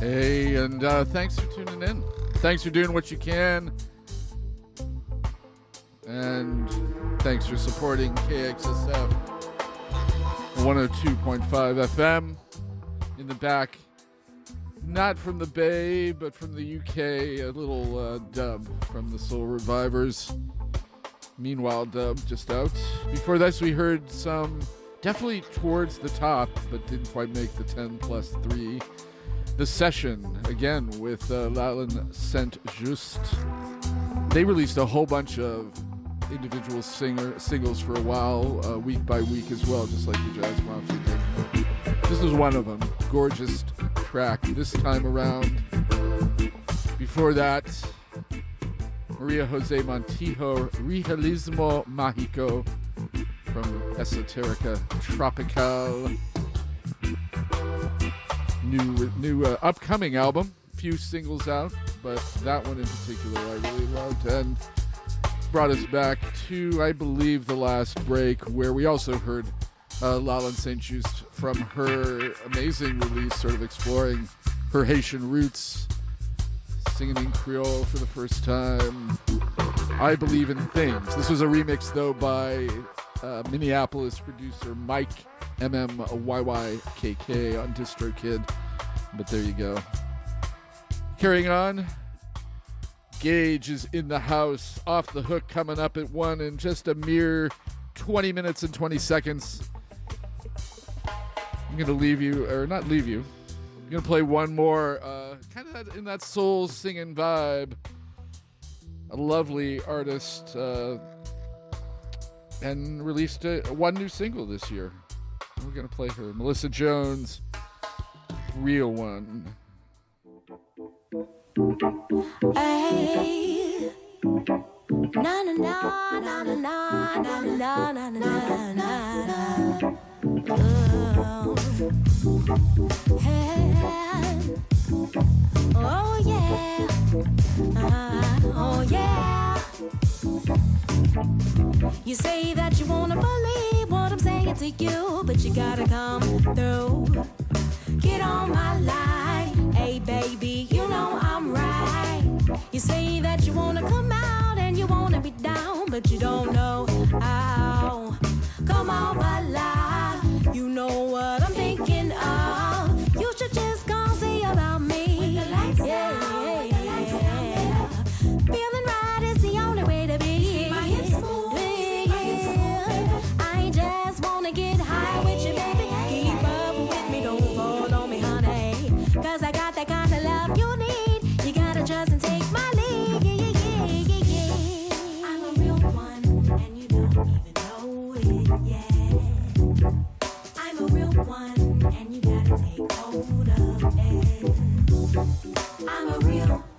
Hey, and uh, thanks for tuning in. Thanks for doing what you can. And thanks for supporting K X S F one oh two point five F M in the back. Not from the Bay, but from the U K. A little uh, dub from the Soul Revivers. Meanwhile, dub just out. Before this, we heard some definitely towards the top, but didn't quite make the ten plus three. The Session, again, with uh, Lalin Saint-Just. They released a whole bunch of individual singer singles for a while, uh, week by week as well, just like the Jazz Mafia did. This was one of them. Gorgeous track this time around. Before that, Maria Jose Montijo, Realismo Mágico from Esoterica Tropical. New, new uh, upcoming album, few singles out, but that one in particular I really loved and brought us back to, I believe, the last break where we also heard uh, Lalan Saint Just from her amazing release, sort of exploring her Haitian roots, singing in Creole for the first time. I Believe in Things. This was a remix, though, by uh, Minneapolis producer Mike M M Y Y K K on DistroKid. But there you go. Carrying on, Gage is in the house, Off the Hook coming up at one in just a mere twenty minutes and twenty seconds. I'm going to leave you, or not leave you. I'm going to play one more, uh, kind of in that soul singing vibe. A lovely artist uh, and released a, one new single this year. We're going to play her. Melissa Jones, Real One. Hey. Na na na na na na na na na na na. Oh. Hey. Oh yeah. Uh, oh yeah. You say that you wanna believe what I'm saying to you, but you gotta come through. Get on my line, hey baby, you know I'm right. You say that you wanna come out and you wanna be down, but you don't know how. Come on my line, you know what I'm thinking of. You should just go see about me. Yeah, yeah, yeah. Feeling right is the only way to be. Yeah. I just wanna get high with you, baby. I'm a real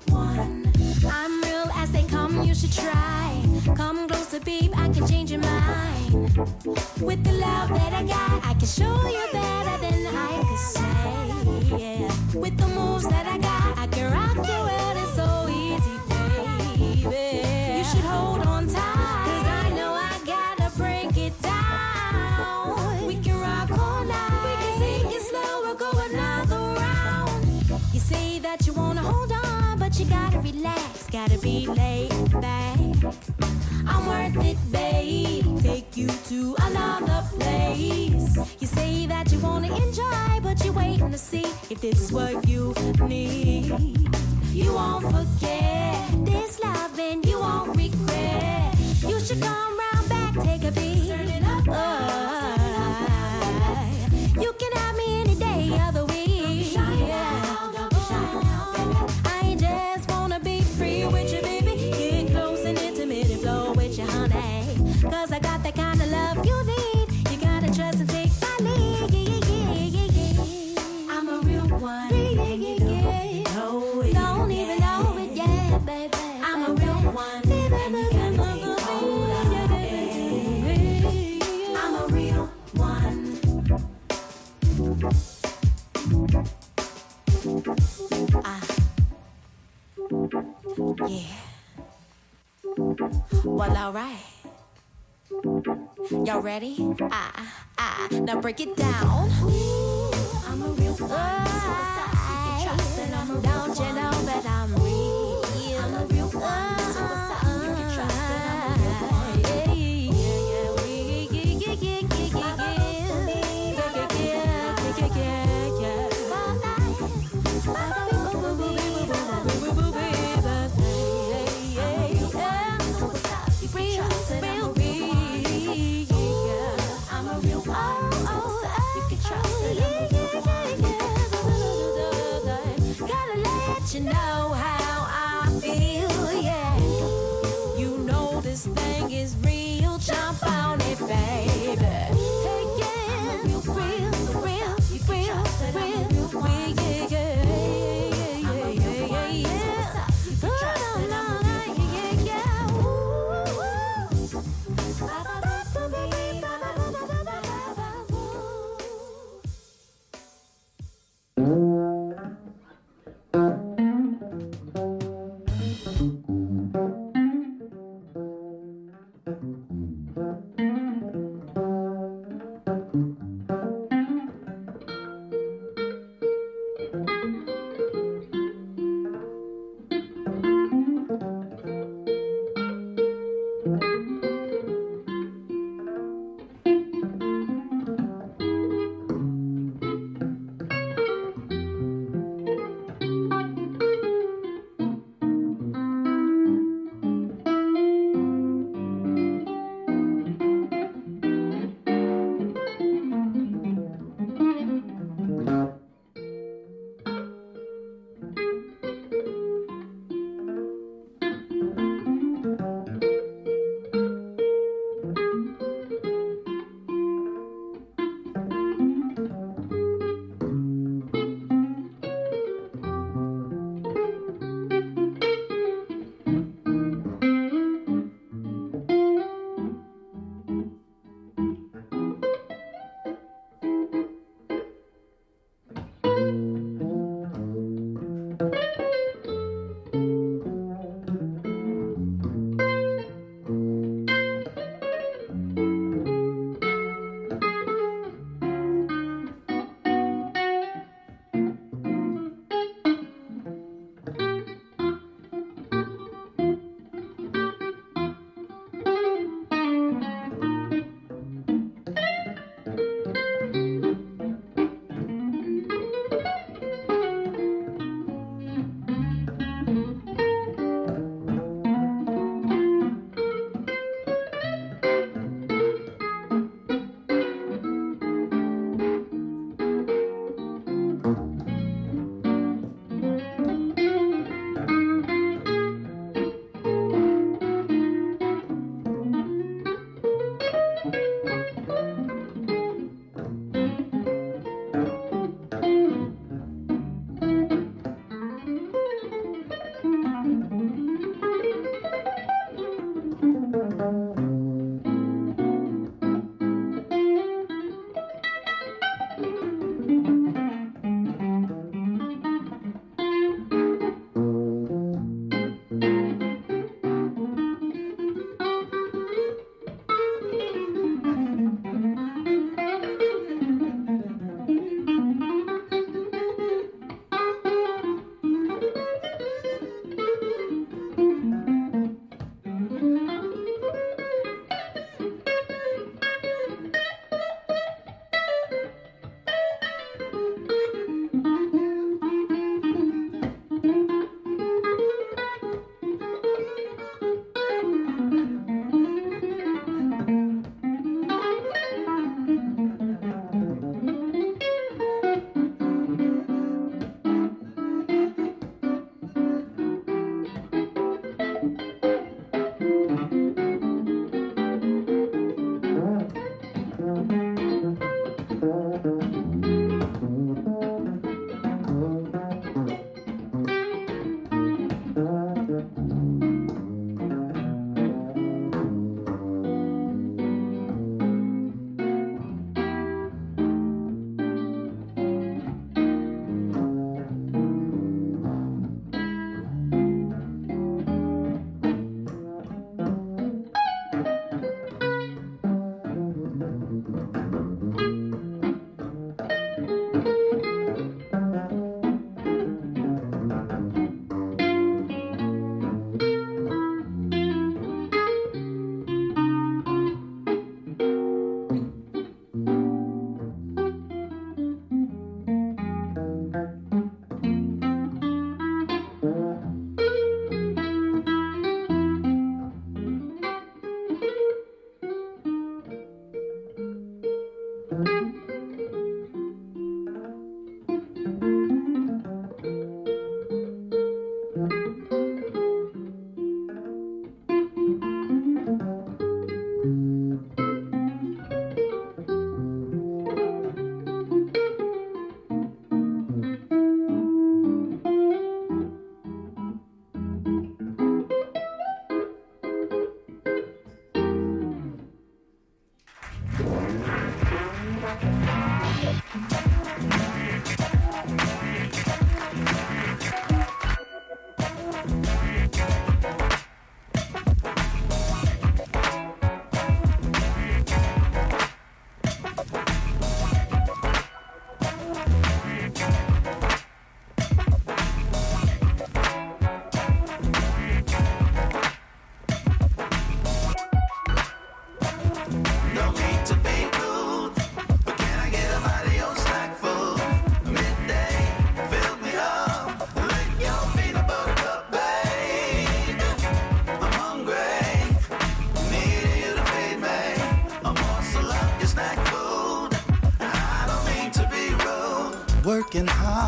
one. I'm real as they come, you should try. Come closer, babe, I can change your mind. With the love that I got, I can show you better than I could say. Yeah. With the moves that I got, I can rock you out, it's so easy, baby. You should hold on tight, cause I know I gotta break it down. We can rock all night, we can sing it slow, we'll go another round. You say that you wanna hold on, but you gotta relax, gotta be laid back. I'm worth it, babe, take you to another place. You say that you wanna enjoy, but you're waiting to see if this is what you need. You won't forget this love and you won't regret. You should come round back, take a beat. Turn it up, oh, you can have me any day of the week. Cause I got the kind of love you need. You gotta trust and take my lead. Yeah, yeah, yeah, yeah, yeah. I'm a real one. Yeah, yeah, yeah. Don't even know it yet, yeah, baby. I'm a real one. And you gotta take hold of it. I'm a real one. Ah. Yeah. Well, alright. Y'all ready? Ah, ah, now break it down. Ooh, I'm a real one. I can trust that I'm a real one. Don't you know that I'm real? I'm a real one. You can trust that I'm a real one. You know how I feel, yeah.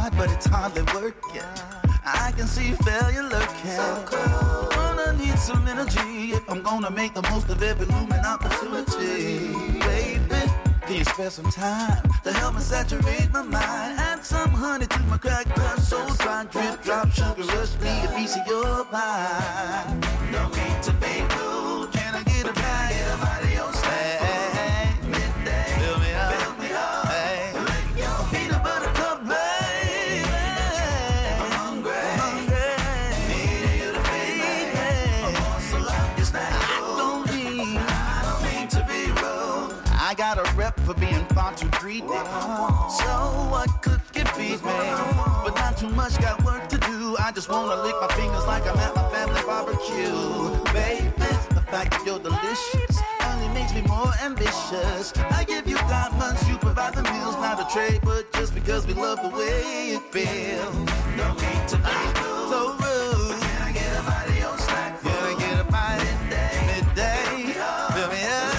hard, but it's hardly working. I can see failure lurking. So cold. Gonna need some energy if I'm gonna make the most of every looming opportunity. Baby, can you spare some time to help me saturate my mind? Add some honey to my cracked cup, so dry, drip, drop, sugar rush, be a piece of your pie. No need to be rude. Can I get a pie? Everybody on stage. I got a rep for being far too greedy. So what could it be, man? But not too much, got work to do. I just wanna lick my fingers like I'm at my family barbecue. Baby, the fact that you're delicious only makes me more ambitious. I give you diamonds, you provide the meals. Not a trade, but just because we love the way it feels. No need to be rude. So rude. Can I get a body on snack? Can I get a body midday? Fill me up.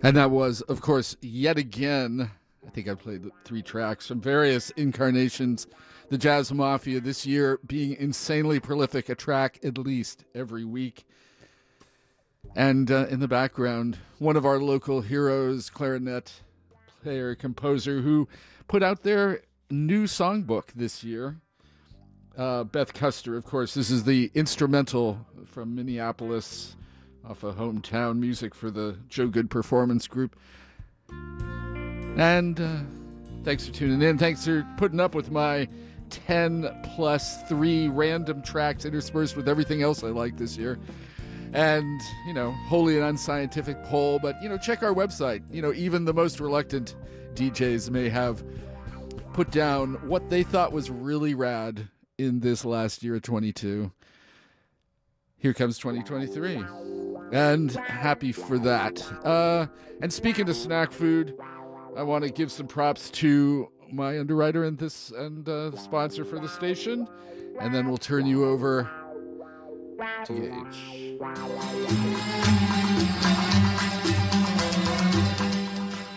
And that was, of course, yet again, I think I played three tracks from various incarnations, the Jazz Mafia, this year being insanely prolific, a track at least every week. And uh, in the background, one of our local heroes, clarinet player, composer, who put out their new songbook this year. Uh, Beth Custer, of course, this is the instrumental from Minneapolis, off of Hometown Music for the Joe Good Performance Group. And uh, thanks for tuning in. Thanks for putting up with my ten plus three random tracks interspersed with everything else I like this year. And, you know, wholly an unscientific poll, but, you know, check our website. You know, even the most reluctant D Js may have put down what they thought was really rad in this last year of twenty-two. Here comes twenty twenty-three. And happy for that. Uh, and speaking of snack food, I want to give some props to my underwriter and this and uh, sponsor for the station. And then we'll turn you over to Gage.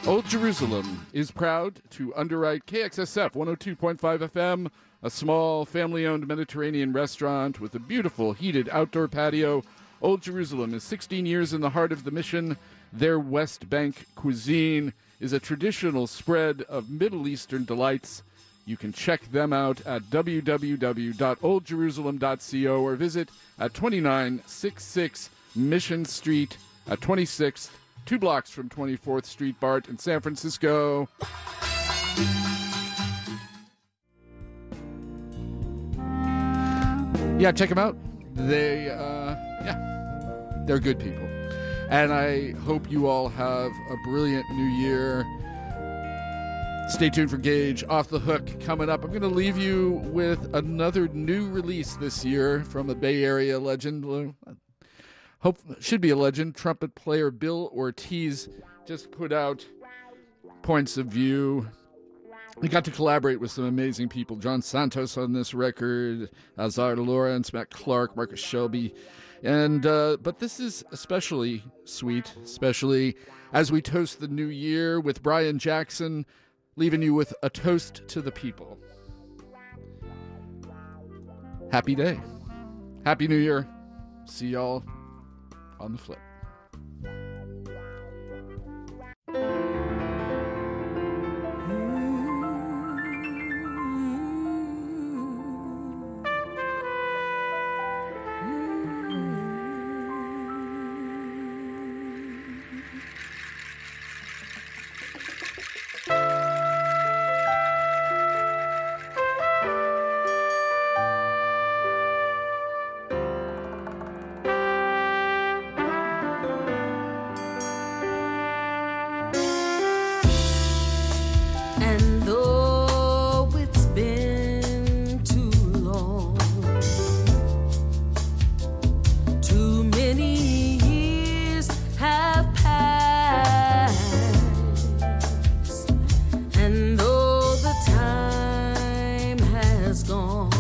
Old Jerusalem is proud to underwrite K X S F one oh two point five F M, a small family-owned Mediterranean restaurant with a beautiful heated outdoor patio. Old Jerusalem is sixteen years in the heart of the mission. Their West Bank cuisine is a traditional spread of Middle Eastern delights. You can check them out at w w w dot old jerusalem dot co or visit at twenty-nine sixty-six Mission Street at twenty-sixth, two blocks from twenty-fourth Street BART in San Francisco. Yeah, check them out. They, uh, yeah. They're good people. And I hope you all have a brilliant new year. Stay tuned for Gage Off the Hook coming up. I'm going to leave you with another new release this year from the Bay Area legend. Hope should be a legend. Trumpet player Bill Ortiz just put out Points of View. We got to collaborate with some amazing people. John Santos on this record, Azar Lawrence, Matt Clark, Marcus Shelby. And uh, but this is especially sweet, especially as we toast the new year with Brian Jackson, leaving you with a toast to the people. Happy day. Happy New Year. See y'all on the flip. Talk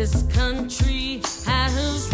this country has